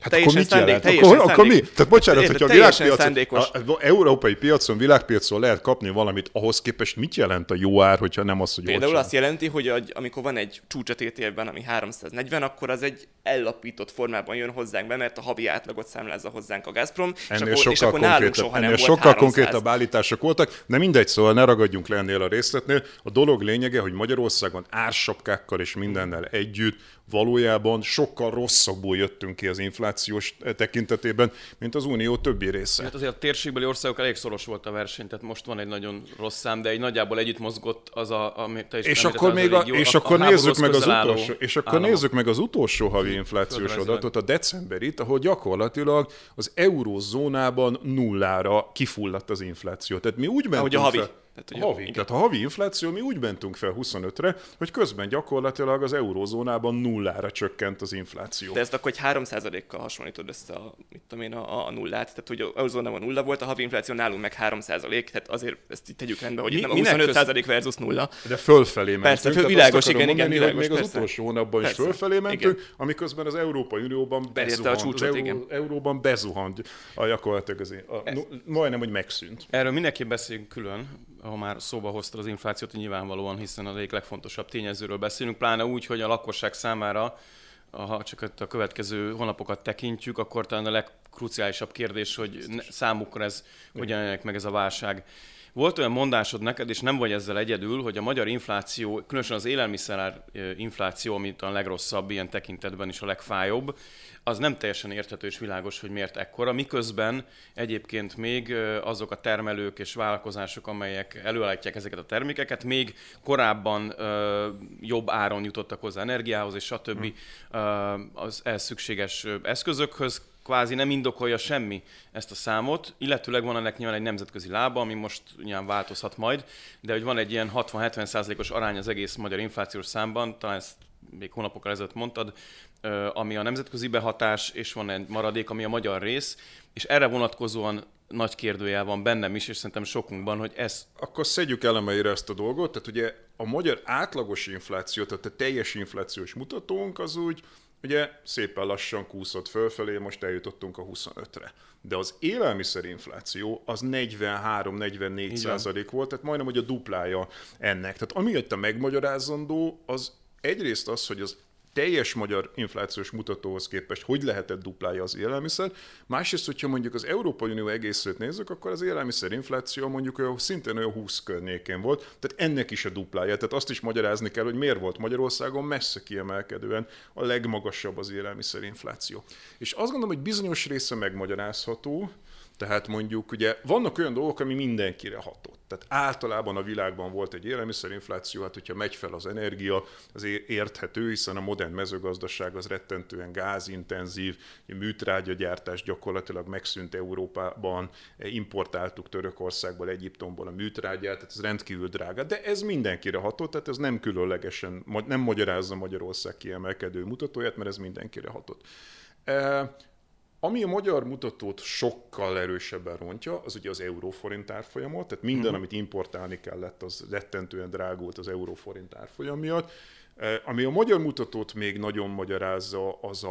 Hát akkor mit jelent? Akkor, akkor mi? Tehát bocsánat, érted, hogyha a világpiacon, a, a európai piacon, világpiacon lehet kapni valamit, ahhoz képest mit jelent a jó ár, hogyha nem az, hogy olcsó? Például azt jelenti, hogy a, amikor van egy csúcs a té té ef-ben, ami háromszáznegyven, akkor az egy ellapított formában jön hozzánk be, mert a havi átlagot számlázza hozzánk a Gazprom, ennél és akkor, és akkor nálunk soha nem volt sokkal háromszáz. Konkrétabb állítások voltak, de mindegy, szóval ne ragadjunk le ennél a részletnél. A dolog lényege, hogy Magyarországon ársapkákkal és mindennel együtt valójában sokkal rosszabbul jöttünk ki az inflációs tekintetében, mint az unió többi része. Hát azért a térségbeli országok elég szoros volt a verseny, tehát most van egy nagyon rossz szám, de egy nagyjából együtt mozgott az a... a te is és akkor, még a, a, és a, akkor a nézzük meg az utolsó, és akkor államok. nézzük meg az utolsó havi inflációs adatot, a decemberit, ahol gyakorlatilag az eurózónában nullára kifulladt az infláció. Tehát mi úgy mentünk... Ahogy a havi. Tehát, a havi, tehát a havi infláció, mi úgy mentünk fel huszonötre, hogy közben gyakorlatilag az eurózónában nullára csökkent az infláció. De ezt akkor egy három százalékkal hasonlítod össze a, mit tudom én, a, a nullát, tehát hogy az eurózónában nulla volt, a havi infláció nálunk meg három százalék, tehát azért ezt így tegyük rendbe, hogy mi, nem a huszonöt százalék versus nulla. De fölfelé mentünk. Persze, világos, igen, mondani, igen, világos, még persze. Az utolsó hónapban persze. Is fölfelé mentünk, igen. Amiközben az Európai Unióban bezuhant, a csúcsot, az Euró, euróban bezuhant a gyakorlatilag az, a, a, majdnem, hogy megszűnt. Erről mindenképp beszéljünk külön, ha már szóba hoztad az inflációt, nyilvánvalóan, hiszen az egyik legfontosabb tényezőről beszélünk, pláne úgy, hogy a lakosság számára, ha csak a következő hónapokat tekintjük, akkor talán a legkruciálisabb kérdés, hogy számukra ez, hogyan jelenik meg ez a válság. Volt olyan mondásod neked, és nem vagy ezzel egyedül, hogy a magyar infláció, különösen az élelmiszerár infláció, amit a legrosszabb ilyen tekintetben is a legfájóbb, az nem teljesen érthető és világos, hogy miért ekkora, miközben egyébként még azok a termelők és vállalkozások, amelyek előállítják ezeket a termékeket, még korábban ö, jobb áron jutottak hozzá energiához, és stb. Hmm. az ehhez szükséges eszközökhöz, kvázi nem indokolja semmi ezt a számot, illetőleg van ennek nyilván egy nemzetközi lába, ami most nyilván változhat majd, de hogy van egy ilyen hatvan-hetven százalékos arány az egész magyar inflációs számban, talán ezt még hónapokkal ezelőtt mondtad, ami a nemzetközi behatás, és van egy maradék, ami a magyar rész, és erre vonatkozóan nagy kérdőjel van bennem is, és szerintem sokunkban, hogy ez... Akkor szedjük elemeire ezt a dolgot, tehát ugye a magyar átlagos infláció, tehát a teljes inflációs mutatónk az úgy, ugye szépen lassan kúszott fölfelé, most eljutottunk a huszonötre. De az élelmiszerinfláció az negyvenhárom-negyvennégy százalék volt, tehát majdnem, hogy a duplája ennek. Tehát amiatt a megmagyarázandó, az egyrészt az, hogy az teljes magyar inflációs mutatóhoz képest hogy lehetett duplája az élelmiszer, másrészt, hogyha mondjuk az Európai Unió egészét nézzük, akkor az élelmiszerinfláció mondjuk olyan, szintén olyan húsz környékén volt, tehát ennek is a duplája, tehát azt is magyarázni kell, hogy miért volt Magyarországon messze kiemelkedően a legmagasabb az élelmiszerinfláció. És azt gondolom, hogy bizonyos része megmagyarázható, tehát mondjuk ugye vannak olyan dolgok, ami mindenkire hatott. Tehát általában a világban volt egy élelmiszerinfláció, hát hogyha megy fel az energia, az érthető, hiszen a modern mezőgazdaság az rettentően gázintenzív, műtrágyagyártás gyakorlatilag megszűnt Európában, importáltuk Törökországból, Egyiptomból a műtrágyát, tehát ez rendkívül drága, de ez mindenkire hatott, tehát ez nem különlegesen, nem magyarázza Magyarország kiemelkedő mutatóját, mert ez mindenkire hatott. Ami a magyar mutatót sokkal erősebben rontja, az ugye az euróforint árfolyamot, tehát minden, uh-huh. amit importálni kellett, az rettentően drágult az euróforint árfolyam miatt. Ami a magyar mutatót még nagyon magyarázza, az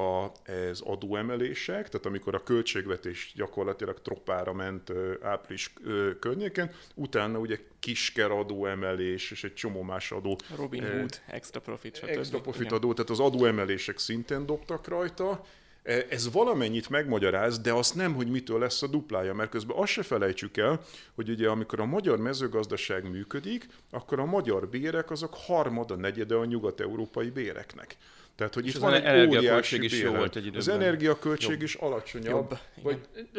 az adóemelések, tehát amikor a költségvetés gyakorlatilag tropára ment április környéken, utána ugye kisker adóemelés és egy csomó más adó. Robin Hood, eh, extra profit, stb. Extra profit adó, tehát az adóemelések szintén dobtak rajta. Ez valamennyit megmagyaráz, de azt nem, hogy mitől lesz a duplája, mert közben azt se felejtsük el, hogy ugye amikor a magyar mezőgazdaság működik, akkor a magyar bérek azok harmada, negyede a nyugat-európai béreknek. Tehát, hogy és itt van egy óriási is jó volt egy időben. Az energiaköltség jobb. Is alacsonyabb. Jobb, vagy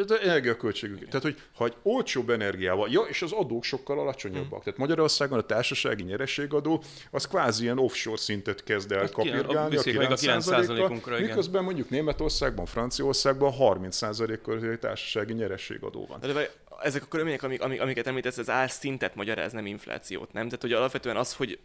az energiaköltség. Tehát, hogy ha egy olcsóbb energiával, ja, és az adók sokkal alacsonyabbak. Hmm. Tehát Magyarországon a társasági nyereségadó az kvázi ilyen offshore szintet kezd el kapirgálni a kilenc százalékra, miközben mondjuk Németországban, Franciaországban harminc százalék körüli társasági nyereségadó van. De ezek a körülmények, amik, amiket említesz, az árszintet magyaráz, nem inflációt, nem? Tehát, hogy alapvetően az, hogy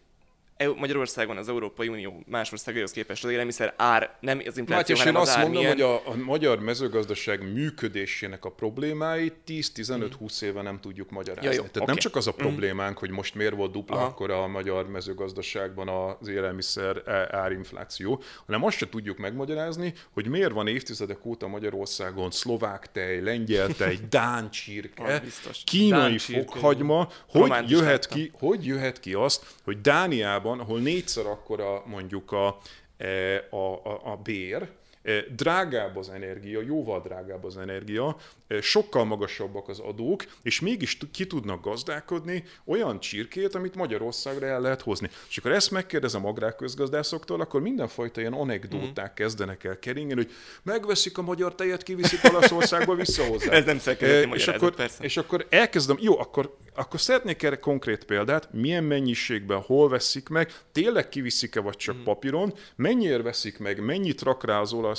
Magyarországon az Európai Unió más országaihoz képest az élelmiszer ár, nem az infláció, hanem az ár milyen. Én azt mondom, hogy a, a magyar mezőgazdaság működésének a problémáit tíz-tizenöt-húsz éve nem tudjuk magyarázni. Ja, jó, Tehát okay. nem csak az a problémánk, hogy most miért volt dupla Aha. akkor a magyar mezőgazdaságban az élelmiszer árinfláció, hanem azt se tudjuk megmagyarázni, hogy miért van évtizedek óta Magyarországon szlovák tej, lengyel tej, dán csirke, kínai fokhagyma, hogy jöhet, ki, hogy jöhet ki azt, hogy Dániában, ahol négyszer akkora mondjuk a, a, a, a bér, drágább az energia, jóval drágább az energia, sokkal magasabbak az adók, és mégis ki tudnak gazdálkodni olyan csirkét, amit Magyarországra el lehet hozni. És akkor ezt megkérdezem agrárközgazdászoktól, akkor mindenfajta ilyen anekdóták mm. kezdenek el keringeni, hogy megveszik a magyar tejet, kiviszik Olaszországba, visszahozzák. Ez nem szekkerületi magyarázat, persze. És akkor elkezdem, jó, akkor, akkor szeretnék erre konkrét példát, milyen mennyiségben, hol veszik meg, tényleg kiviszik-e, vagy csak mm. papíron, mennyire veszik meg, mennyit rak rá az olasz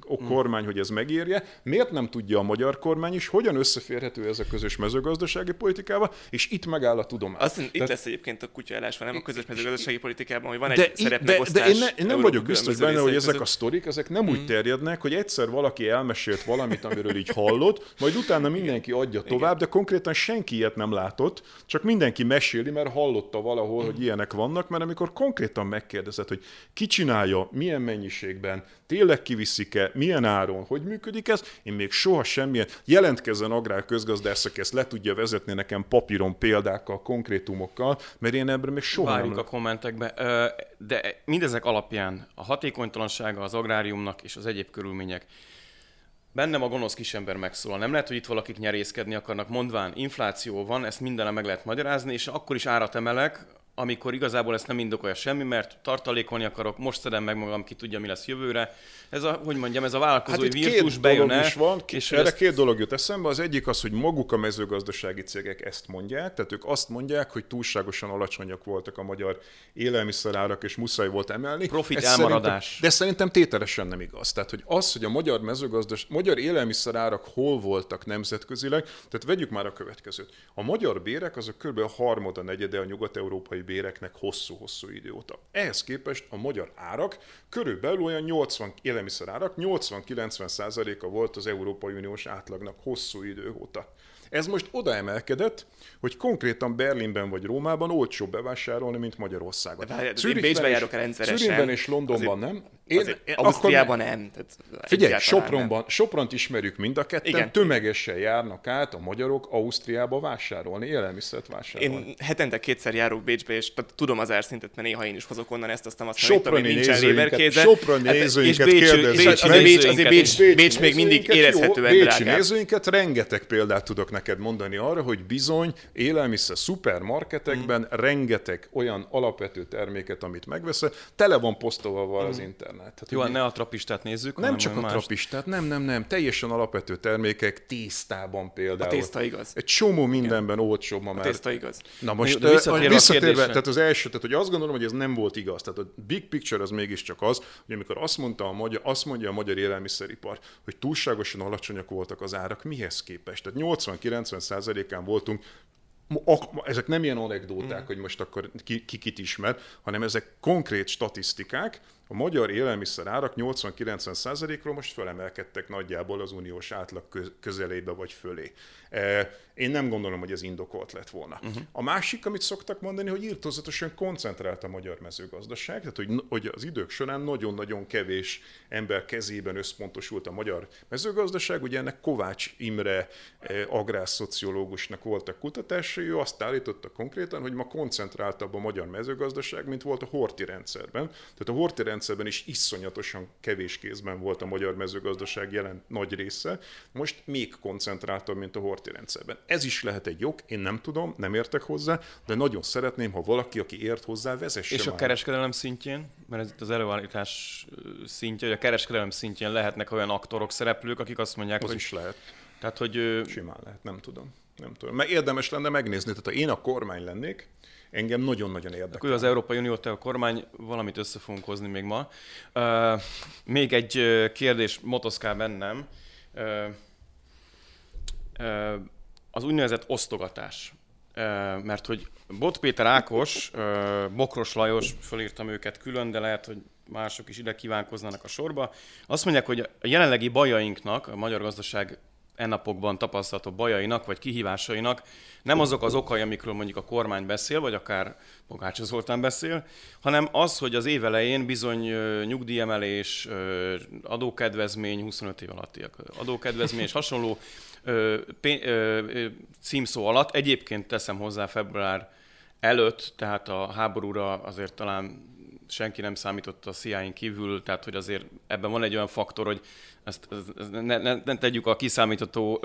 a kormány, hogy ez megérje, miért nem tudja a magyar kormány is, hogyan összeférhető ez a közös mezőgazdasági politikával, és itt megáll a tudomány. Azt hiszem, itt de... lesz egyébként a kutyaállás, nem a közös mezőgazdasági politikában, hogy van egy szerepmegosztás. De, de én, ne, én nem vagyok biztos benne, hogy ezek között... a sztorik, ezek nem mm. úgy terjednek, hogy egyszer valaki elmesélt valamit, amiről így hallott, majd utána mindenki adja tovább, Igen. de konkrétan senki ilyet nem látott, csak mindenki meséli, mert hallotta valahol, mm. hogy ilyenek vannak, mert amikor konkrétan megkérdezett, hogy ki csinálja, milyen mennyiségben, tényleg kiviszik-e, milyen áron, hogy működik ez, én még soha semmilyen, jelentkezzen agrárközgazdászak, ezt le tudja vezetni nekem papíron példákkal, konkrétumokkal, mert én ebben még soha Várjuk nem... Várjuk a kommentekbe, de mindezek alapján a hatékonytalansága az agráriumnak és az egyéb körülmények. Bennem a gonosz kisember megszólal. Nem lehet, hogy itt valakik nyerészkedni akarnak, mondván infláció van, ezt mindenre meg lehet magyarázni, és akkor is árat emelek, amikor igazából ezt nem indokolja semmi, mert tartalékolni akarok, most szedem meg magam, ki tudja, mi lesz jövőre. Ez a, hogy mondjam, ez a vállalkozói virtus bejön el. Hát itt két dolog is van, és erre ezt... két dolog jut eszembe. Az egyik az, hogy maguk a mezőgazdasági cégek ezt mondják, tehát ők azt mondják, hogy túlságosan alacsonyak voltak a magyar élelmiszerárak, és muszáj volt emelni. Profit ez elmaradás. Szerintem, de szerintem tételesen nem igaz. Tehát, hogy az, hogy a magyar mezőgazdas, magyar élelmiszerárak hol voltak nemzetközileg, tehát vegyük már a következőt. A magyar bérek azok kb. A harmada, negyede a nyugat-európai béreknek hosszú-hosszú idő óta. Ehhez képest a magyar árak körülbelül olyan nyolcvan élelmiszerárak nyolcvan-kilencven százaléka volt az Európai Uniós átlagnak hosszú idő óta. Ez most oda emelkedett, hogy konkrétan Berlinben vagy Rómában olcsóbb bevásárolni, mint Magyarországon. Én Bécsben járok rendszeresen. Zürichben és Londonban azért, nem. Én, azért, én, Ausztriában akkor, nem. Tehát figyelj, Sopronban, nem. Sopront ismerjük mind a ketten, igen, tömegesen járnak át a magyarok Ausztriába vásárolni, élelmiszert vásárolni. Én hetente kétszer járok Bécsbe, és tudom az árszintet, mert néha én is hozok onnan ezt, aztán azt mondtam, hogy nincsen réberkéze. Soproni nézőinket kérdezik. Bécs még mindig érezhetően drágább. Bécsi nézőinket rengeteg példát tudok neked mondani arra, hogy bizony élelmiszer szupermarketekben mm. rengeteg olyan alapvető terméket, amit megveszel, tele van posztolva mm. az internet. Hát, jó, ne a trapistát nézzük. Nem csak a mást. trapistát, nem, nem, nem. Teljesen alapvető termékek tésztában például. A tészta igaz. Egy csomó mindenben Igen. olcsóbb ma már. A tészta igaz. Na most de visszatérve, visszatérve tehát az első, tehát hogy azt gondolom, hogy ez nem volt igaz. Tehát a big picture az mégiscsak az, hogy amikor azt, mondta a magyar, azt mondja a magyar élelmiszeripar, hogy túlságosan alacsonyak voltak az árak, mihez képest? Tehát nyolcvan-kilencven százalékán voltunk. Ezek nem ilyen anekdóták, mm. hogy most akkor ki, ki kit ismer, hanem ezek konkrét statisztikák, A magyar élelmiszerárak nyolcvan-kilencven százalékról most fölemelkedtek nagyjából az uniós átlag közelébe vagy fölé. Én nem gondolom, hogy ez indokolt lett volna. Uh-huh. A másik, amit szoktak mondani, hogy irtózatosan koncentrált a magyar mezőgazdaság, tehát hogy, hogy az idők során nagyon-nagyon kevés ember kezében összpontosult a magyar mezőgazdaság. Ugye ennek Kovács Imre agrárszociológusnak voltak kutatásai, ő azt állította konkrétan, hogy ma koncentráltabb a magyar mezőgazdaság, mint volt a horti rendszerben. Tehát a horti rendszerben is iszonyatosan kevés kézben volt a magyar mezőgazdaság jelen nagy része, most még koncentráltabb, mint a horti rendszerben. Ez is lehet egy jog, én nem tudom, nem értek hozzá, de nagyon szeretném, ha valaki, aki ért hozzá, vezesse. És már. A kereskedelem szintjén, mert ez itt az előállítás szintje, hogy a kereskedelem szintjén lehetnek olyan aktorok, szereplők, akik azt mondják, az hogy... is lehet. Tehát, hogy... Simán lehet, nem tudom. Nem tudom. Mert érdemes lenne megnézni, tehát ha én a kormány lennék, engem nagyon-nagyon érdekel. Akkor az Európai Uniótól a kormány, valamit össze fogunk hozni még ma. Uh, még egy uh, kérdés motoszkál bennem. Uh, uh, az úgynevezett osztogatás. Uh, mert hogy Bot Péter Ákos, uh, Bokros Lajos, fölírtam őket külön, de lehet, hogy mások is ide kívánkoznának a sorba. Azt mondják, hogy a jelenlegi bajainknak, a magyar gazdaság ennapokban tapasztalható bajainak vagy kihívásainak nem azok az okai, amikről mondjuk a kormány beszél, vagy akár Pogácsa Zoltán beszél, hanem az, hogy az év elején bizony nyugdíjemelés, adókedvezmény, huszonöt év alattiak adókedvezmény és hasonló címszó alatt, egyébként teszem hozzá február előtt, tehát a háborúra azért talán senki nem számított a cé i á-n kívül, tehát hogy azért ebben van egy olyan faktor, hogy ezt, ezt ne, ne, ne tegyük a kiszámítható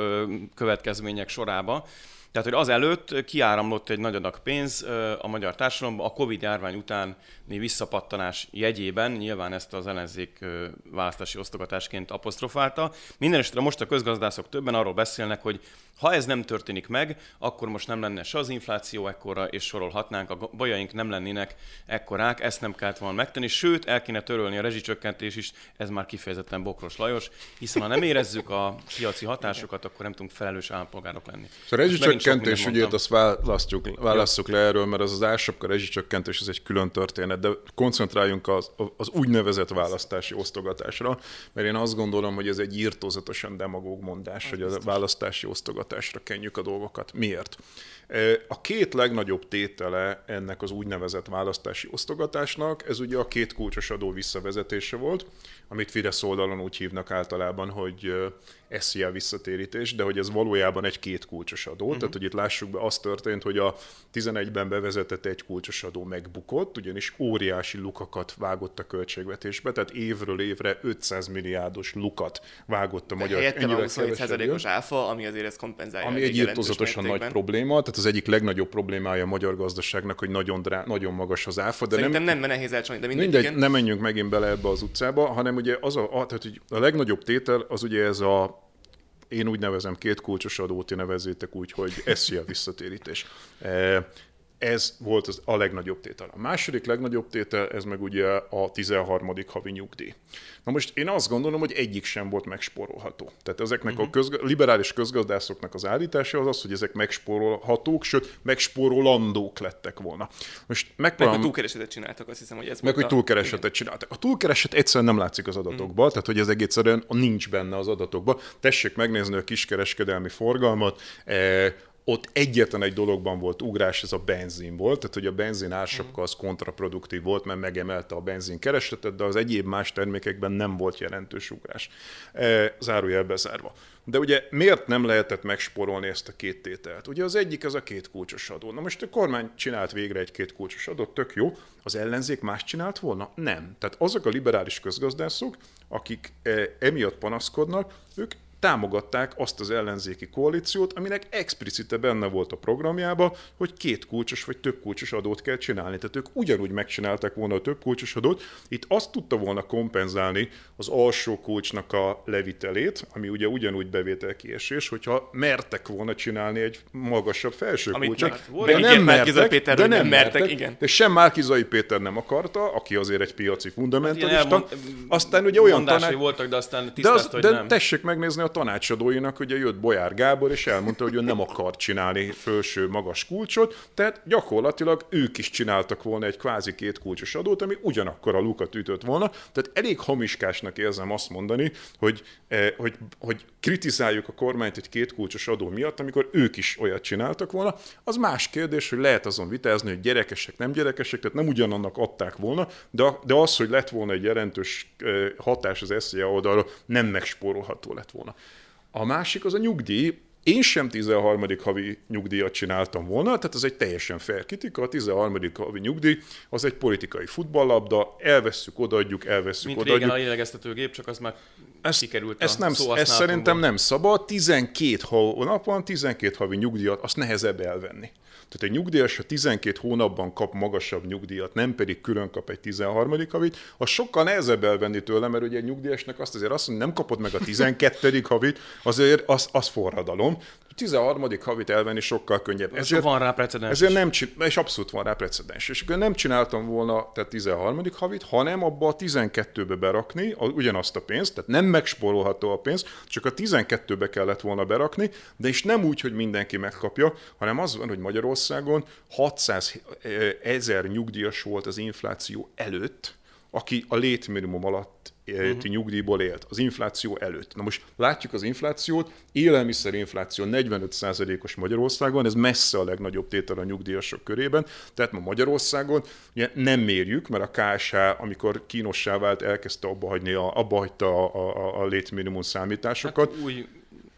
következmények sorába. Tehát, hogy azelőtt kiáramlott egy nagy adag pénz a magyar társadalomba a Covid-járvány utáni visszapattanás jegyében, nyilván ezt az ellenzék választási osztogatásként apostrofálta. Mindenesetre most a közgazdászok többen arról beszélnek, hogy ha ez nem történik meg, akkor most nem lenne se az infláció ekkora, és sorolhatnánk, a bajaink nem lennének ekkorák, ezt nem kellett volna megtenni, sőt, el kéne törölni a rezsicsökkentés is, ez már kifejezetten Bokros Lajos, hiszen ha nem érezzük a piaci hatásokat, akkor nem tudunk felelős állampolgárok lenni. Szóval rezsicsökkentés ügyét azt választjuk, válasszuk le erről, mert az az ásapka rezsicsökkentés, ez egy külön történet, de koncentráljunk az, az úgynevezett választási osztogatásra, mert én azt gondolom, hogy ez egy irtózatosan demagóg mondás, hogy a választási osztogatásra kenjük a dolgokat. Miért? A két legnagyobb tétele ennek az úgynevezett választási osztogatásnak, ez ugye a két kulcsos adó visszavezetése volt, amit Fidesz oldalon úgy hívnak általában, hogy es zé á visszatérítés, de hogy ez valójában egy két kulcsos adó. Uh-huh. Tehát, hogy itt lássuk be, az történt, hogy a tizenegyben bevezetett egy kulcsos adó megbukott, ugyanis óriási lukakat vágott a költségvetésbe, tehát évről évre ötszáz milliárdos lukat vágott a de magyar. Helyette van huszonöt százalékos áfa, ami azért ezt kompenzálja. Ami egy irtózatosan nagy probléma, tehát az egyik legnagyobb problémája a magyar gazdaságnak, hogy nagyon, drá, nagyon magas az áfa. De szerintem nem, nem nehéz elcsalni, de mindegy. Mindegy, nem menjünk megint bele ebbe az utcába, hanem ugye az a, tehát, hogy a legnagyobb tétel az ugye ez a, én úgy nevezem két kulcsos adót, ti nevezzétek úgy, hogy es zé á visszatérítés. Ez volt az a legnagyobb tétel. A második legnagyobb tétel, ez meg ugye a tizenharmadik havi nyugdíj. Na most én azt gondolom, hogy egyik sem volt megspórolható. Tehát ezeknek uh-huh. a közg- liberális közgazdászoknak az állítása az az, hogy ezek megspórolhatók, sőt, megspórolandók lettek volna. Most megpróbálom... Meg, hogy túlkeresetet csináltak, azt hiszem, hogy ez meg, volt hogy túlkeresetet a... csináltak. A túlkereset egyszerűen nem látszik az adatokban, uh-huh. tehát hogy ez egyszerűen nincs benne az adatokban. Tessék megnézni a kiskereskedelmi forgalmat, eh, ott egyetlen egy dologban volt ugrás, ez a benzin volt, tehát hogy a benzin ársapka az kontraproduktív volt, mert megemelte a benzin keresletet, de az egyéb más termékekben nem volt jelentős ugrás. Zárójel bezárva. De ugye miért nem lehetett megsporolni ezt a két tételt? Ugye az egyik az a két kulcsos adó. Na most a kormány csinált végre egy két kulcsos adót, tök jó. Az ellenzék más csinált volna? Nem. Tehát azok a liberális közgazdászok, akik emiatt panaszkodnak, ők támogatták azt az ellenzéki koalíciót, aminek explicite benne volt a programjába, hogy két kulcsos vagy több kulcsos adót kell csinálni. Tehát ők ugyanúgy megcsinálták volna a több kulcsos adót, itt azt tudta volna kompenzálni az alsó kulcsnak a levitelét, ami ugye ugyanúgy bevételkiesés, hogyha mertek volna csinálni egy magasabb felső kulcsot. De nem mertek, de nem mertek, igen. De sem Málkizai Péter nem akarta, aki azért egy piaci fundamentalista. Aztán ugye olyan tanács... voltak, de aztán tisztelt, hogy nem. Tessék megnézni a tanácsadóinak ugye jött Bolyár Gábor, és elmondta, hogy ő nem akar csinálni felső magas kulcsot, tehát gyakorlatilag ők is csináltak volna egy kvázi két kulcsos adót, ami ugyanakkor a lukat ütött volna. Tehát elég hamiskásnak érzem azt mondani, hogy, eh, hogy, hogy kritizáljuk a kormányt egy két kulcsos adó miatt, amikor ők is olyat csináltak volna. Az más kérdés, hogy lehet azon vitázni, hogy gyerekesek, nem gyerekesek, tehát nem ugyanannak adták volna, de, de az, hogy lett volna egy jelentős hatás az esz zé á oldalról, nem megspórolható lett volna. A másik az a nyugdíj. Én sem tizenharmadik havi nyugdíjat csináltam volna, tehát ez egy teljesen fair kritika. A tizenharmadik havi nyugdíj az egy politikai futballlabda, elvesszük, odaadjuk, elvesszük, mint odaadjuk. Mint régen a lélegeztetőgép, csak az már ezt, kikerült ezt a nem, szóhasználatomból. Ez szerintem nem szabad. tizenkét hónapban tizenkét havi nyugdíjat, azt nehezebb elvenni. Tehát egy nyugdíjas, ha tizenkét hónapban kap magasabb nyugdíjat, nem pedig külön kap egy tizenharmadik havit, az sokkal nehezebb elvenni tőle, mert ugye egy nyugdíjasnak azt azért azt, hogy nem kapod meg a tizenkettedik havit, azért az, az forradalom. A tizenharmadik havit elvenni sokkal könnyebb. Ezért van rá precedens. Ezért nem csinál, és abszolút van rá precedens. És akkor nem csináltam volna tehát tizenharmadik havit, hanem abba a tizenkettőbe berakni a, ugyanazt a pénzt, tehát nem megspórolható a pénz, csak a tizenkettőbe kellett volna berakni, de is nem úgy, hogy mindenki megkapja, hanem az van, hogy Magyarország hatszázezer nyugdíjas volt az infláció előtt, aki a létminimum alatt uh-huh. nyugdíjból élt, az infláció előtt. Na most látjuk az inflációt, élelmiszerinfláció negyvenöt százalékos Magyarországon, ez messze a legnagyobb tétel a nyugdíjasok körében, tehát ma Magyarországon ugye nem mérjük, mert a ká es há, amikor kínossá vált, elkezdte abba hagyni a, abba hagyta a, a, a létminimum számításokat. Hát új...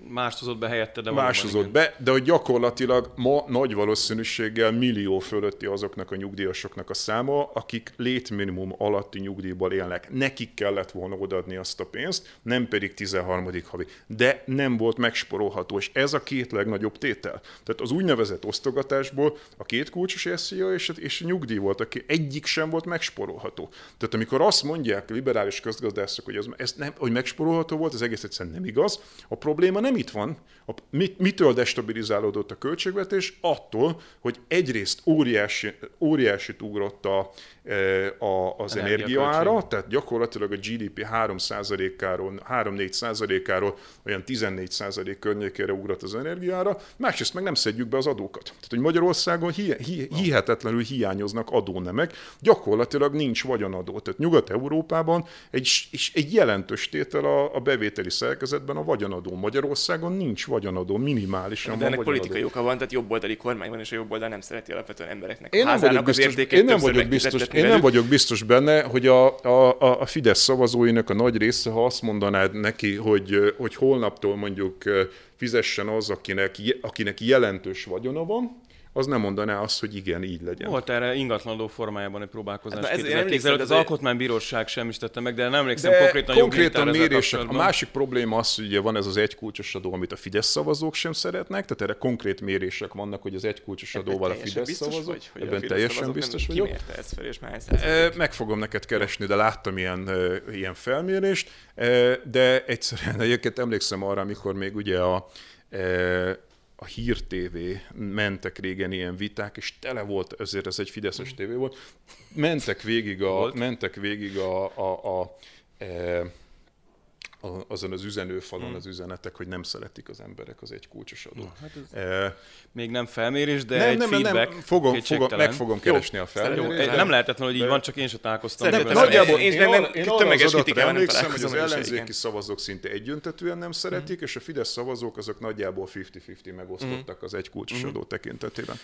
Más hozott be helyette, de Más hozott be, de hogy gyakorlatilag ma nagy valószínűséggel millió fölötti azoknak a nyugdíjasoknak a száma, akik létminimum alatti nyugdíjból élnek. Nekik kellett volna odaadni azt a pénzt, nem pedig tizenharmadik havi. De nem volt megsporolható, és ez a két legnagyobb tétel. Tehát az úgynevezett osztogatásból a két kulcsos esz zé á és, és a nyugdíj volt, aki egyik sem volt megsporolható. Tehát amikor azt mondják liberális közgazdászok, hogy, ez nem, hogy megsporolható volt, ez egész egyszerűen nem igaz. A probléma nem itt van. A, mit, mitől destabilizálódott a költségvetés? Attól, hogy egyrészt óriási, óriásit ugrott a, a, az energiaára, tehát gyakorlatilag a gé dé pé három százalékáról, három-négy százalékáról olyan tizennégy százalék környékére ugrott az energiaára, másrészt meg nem szedjük be az adókat. Tehát, hogy Magyarországon hi, hi, hihetetlenül hiányoznak adónemek, gyakorlatilag nincs vagyonadó. Tehát Nyugat-Európában egy, egy jelentős tétel a, a bevételi szerkezetben a vagyonadó. Magyarország Országon nincs vagyonadó, minimálisan. De ennek politikai oka van, tehát jobboldali kormány van, és a jobboldal nem szereti alapvetően embereknek. Én nem vagyok biztos, én nem vagyok biztos, én nem vagyok biztos benne, hogy a, a, a Fidesz szavazóinak a nagy része, ha azt mondanád neki, hogy, hogy holnaptól mondjuk fizessen az, akinek, akinek jelentős vagyona van, az nem mondaná azt, hogy igen, így legyen. Volt erre ingatlanadó formájában egy próbálkozás. Hát, kétezer-tíz előtt az Alkotmánybíróság sem is tette meg, de nem emlékszem de konkrétan konkrétan mérések. A másik probléma az, hogy ugye van ez az egykulcsos adó, amit a Fidesz szavazók sem szeretnek, tehát erre konkrét mérések vannak, hogy az egykulcsos adóval a Fidesz szavazók. Ebben teljesen biztos vagyok. Kimérte ezt fel, és már százalék. Meg fogom neked keresni, de láttam ilyen, ilyen felmérést, de egyszerűen egyébként emlékszem arra, amikor még ugye a... a Hír té vé mentek régen ilyen viták, és tele volt, ezért ez egy fideszes tévé volt, mentek végig a, volt. Mentek végig a, a, a, a, a azon az üzenőfalon hmm. az üzenetek, hogy nem szeretik az emberek az egy kulcsos adót. No, hát e, még nem felmérés, de nem, egy nem, feedback. Nem, fogom, fogom, meg fogom keresni jó, a felmérést. Nem lehetetlen, hogy így de... van, csak én sem találkoztam. Nagyjából én, én, én, én, én arra az adatra emlékszem, hogy az ellenzéki szavazók szinte egyöntetően nem szeretik, és a Fidesz szavazók azok nagyjából ötven ötven megosztottak az egy kulcsos adó tekintetében.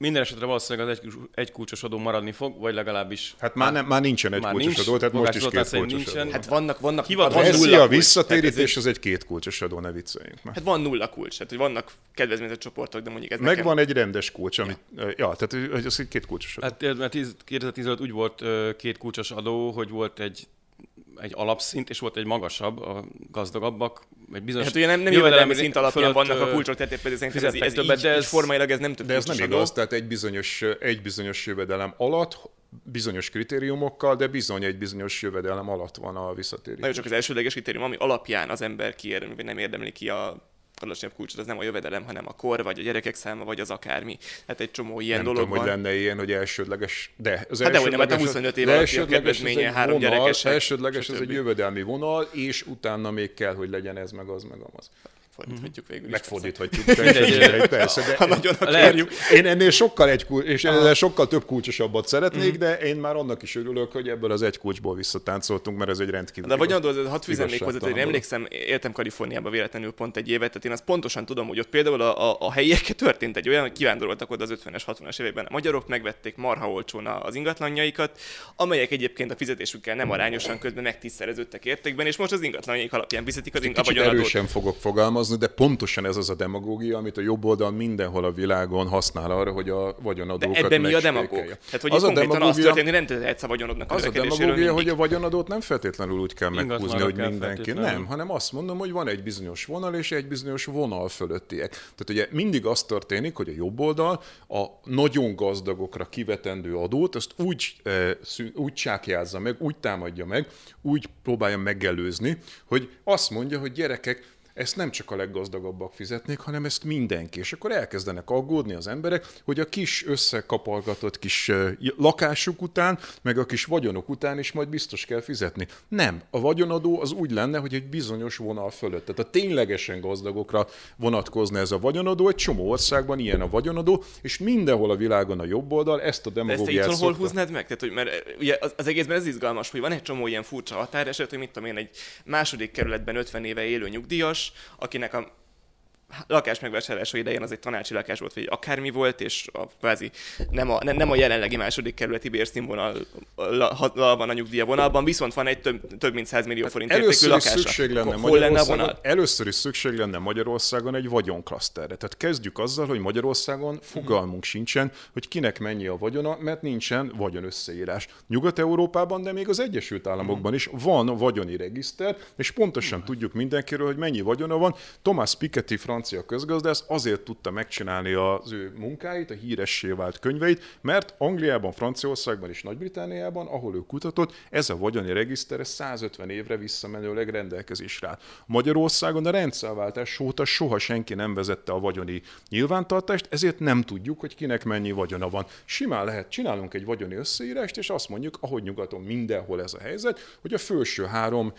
Minden esetre valószínűleg az egy, egy kulcsos adó maradni fog, vagy legalábbis... Hát már, nem, már nincsen egy már kulcsos nincs, adó, tehát most is két kulcsos nincsen. Adó. Hát vannak, vannak... Veszi a visszatérítés, az egy két kulcsos adó, ne vicceljünk már. Hát van nulla kulcs, hát, hogy vannak kedvezményezett csoportok, de mondjuk ez meg nekem... Megvan egy rendes kulcs, amit... Ja, ja tehát az egy két kulcsos adó. Hát mert kétezer-tizenöt úgy volt két kulcsos adó, hogy volt egy... egy alapszint, és volt egy magasabb, a gazdagabbak, egy bizonyos... Hát ugye nem, nem jövedelmi szint alapján vannak a kulcsok, tehát például szerintem ez, ez többet, így, de ez, formailag ez nem több. De ez nem igaz, tehát egy bizonyos, egy bizonyos jövedelem alatt, bizonyos kritériumokkal, de bizony egy bizonyos jövedelem alatt van a visszatérítés. Nagyon csak az elsődleges kritérium, ami alapján az ember kiérdemli, vagy nem érdemli ki a alacsonyabb kulcsot, az nem a jövedelem, hanem a kor, vagy a gyerekek száma, vagy az akármi. Hát egy csomó ilyen dolog van. Nem tudom, hogy lenne ilyen, hogy elsődleges, de az hát elsődleges... Hát de, hogy nem, hát huszonöt év alatti a kedvezménye, három gyerekesek. Elsődleges, ez egy jövedelmi vonal, és utána még kell, hogy legyen ez, meg az, meg amaz. Megfordíthatjuk végül is. Megfordíthatjuk, persze. persze de ha nagyon akarjuk. Én ennél sokkal, egy kulcs, és ennél sokkal több kulcsosabbat szeretnék, mm. de én már annak is örülök, hogy ebből az egy kulcsból visszatáncoltunk, mert ez egy rendkívül. De vagy adod, hadd fűzem még hozzá, hogy emlékszem, éltem Kaliforniában véletlenül pont egy évet, tehát én azt pontosan tudom, hogy ott például a, a, a helyiekkel történt egy olyan, hogy kivándoroltak oda az ötvenes, hatvanas években a magyarok, megvették marha olcsón az ingatlanjaikat, amelyek egyébként a fizetésükkel nem arányosan, közben megtízszereződtek értékben, és most az ingatlanjaik alapján fizetik az ingatlanjaikat. De pontosan ez az a demagógia, amit a jobb oldal mindenhol a világon használ arra, hogy a vagyonadókat megsérkelje. De ebben mi a demagóg? Tehát, hogy az a demagógia, azt történik, nem tehetsz a vagyonodnak az a demagógia, hogy a vagyonadót nem feltétlenül úgy kell meghúzni, hogy mindenki. Nem, hanem azt mondom, hogy van egy bizonyos vonal és egy bizonyos vonal fölöttiek. Tehát ugye mindig az történik, hogy a jobb oldal a nagyon gazdagokra kivetendő adót, azt úgy, úgy csákjázza meg, úgy támadja meg, úgy próbálja megelőzni, hogy azt mondja, hogy gyerekek, ezt nem csak a leggazdagabbak fizetnék, hanem ezt mindenki. És akkor elkezdenek aggódni az emberek, hogy a kis összekapalgatott kis lakásuk után, meg a kis vagyonok után is majd biztos kell fizetni. Nem. A vagyonadó az úgy lenne, hogy egy bizonyos vonal fölött. Tehát a ténylegesen gazdagokra vonatkozna ez a vagyonadó. Egy csomó országban ilyen a vagyonadó, és mindenhol a világon a jobb oldal ezt a demagógiát szokta. De ezt hol húznád meg? Tehát, hogy mert ugye az, az egészben ez izgalmas, hogy van egy csomó ilyen furcsa határeset, hogy mit tudom én, egy második kerületben ötven éve élő nyugdíjas, akinek a lakás megvásárlása idején az egy tanácsi lakás volt, vagy akármi volt, és a, vázi, nem, a, nem a jelenlegi második kerületi bérszínvonallal van a nyugdíja vonalban, viszont van egy több, több mint száz millió forint hát értékű lakása. Hol lenne a vonal? Először is szükség lenne Magyarországon egy vagyonklaszterre. Tehát kezdjük azzal, hogy Magyarországon fogalmunk hmm. sincsen, hogy kinek mennyi a vagyona, mert nincsen vagyonösszeírás. Nyugat-Európában, de még az Egyesült Államokban is van vagyoni regiszter, és pontosan hmm. tudjuk mindenkiről, hogy mennyi vagyona van. Thomas Piketty francia közgazdász azért tudta megcsinálni az ő munkáit, a híressé vált könyveit, mert Angliában, Franciaországban és Nagy-Britanniában, ahol ő kutatott, ez a vagyoni regiszter százötven évre visszamenőleg rendelkezésre áll. Magyarországon a rendszerváltás óta soha senki nem vezette a vagyoni nyilvántartást, ezért nem tudjuk, hogy kinek mennyi vagyona van. Simán lehet, csinálunk egy vagyoni összeírást, és azt mondjuk, ahogy nyugaton mindenhol ez a helyzet, hogy a felső három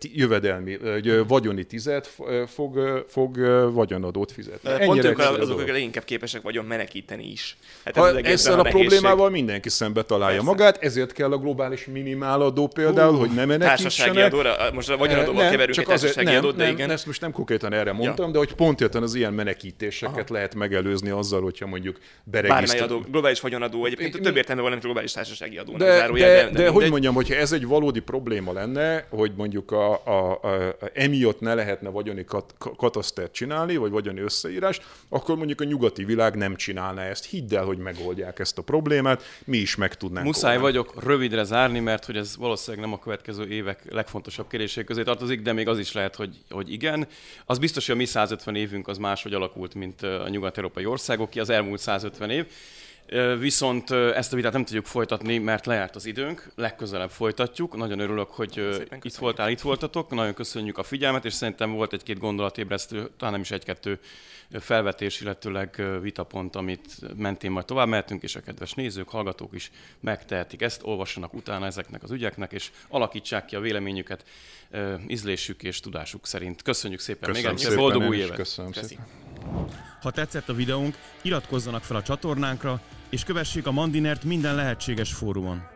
jövedelmi, vagyoni tized fog, fog vagyonadót fizetni. Pont ők azok, akik leginkább képesek vagyon menekíteni is. Hát ez ezzel a, a problémával mindenki szembe találja persze magát, ezért kell a globális minimáladó például, uh, hogy ne menekítsenek. Társasági adóra, most a vagyonadóval keverjük egy társasági nem, adót, de igen. Nem, ezt most nem konkrétan erre mondtam, ja. de hogy pont érten az ilyen menekítéseket aha. lehet megelőzni azzal, hogyha mondjuk beregisztráljuk. Bármely adó, globális vagyonadó, egyébként több értelme van, mint globális társasági adó. De, de, de hogy mondjam, hogyha ez egy valódi probléma lenne, hogy mondjuk emiatt ne lehetne vagyoni katasztert csinálni, vagy vagyoni összeírás, akkor mondjuk a nyugati világ nem csinálná ezt. Hidd el, hogy megoldják ezt a problémát, mi is meg tudnánk. Muszáj oldani. Vagyok rövidre zárni, mert hogy ez valószínűleg nem a következő évek legfontosabb kérdései közé tartozik, de még az is lehet, hogy, hogy igen. Az biztos, hogy a mi százötven évünk az máshogy alakult, mint a nyugat-európai országoké, az elmúlt százötven év. Viszont ezt a vitát nem tudjuk folytatni, mert lejárt az időnk, legközelebb folytatjuk. Nagyon örülök, hogy itt voltál, itt voltatok. Nagyon köszönjük a figyelmet, és szerintem volt egy-két gondolatébresztő, talán nem is egy-kettő felvetés, illetőleg vitapont, amit mentén majd tovább mehetünk, és a kedves nézők, hallgatók is megtehetik ezt, olvassanak utána ezeknek az ügyeknek, és alakítsák ki a véleményüket ízlésük és tudásuk szerint. Köszönjük szépen, köszönöm még egyszer, boldog új évet! Köszönöm szépen. Ha tetszett a videónk, iratkozzanak fel a csatornánkra, és kövessék a Mandinert minden lehetséges fórumon.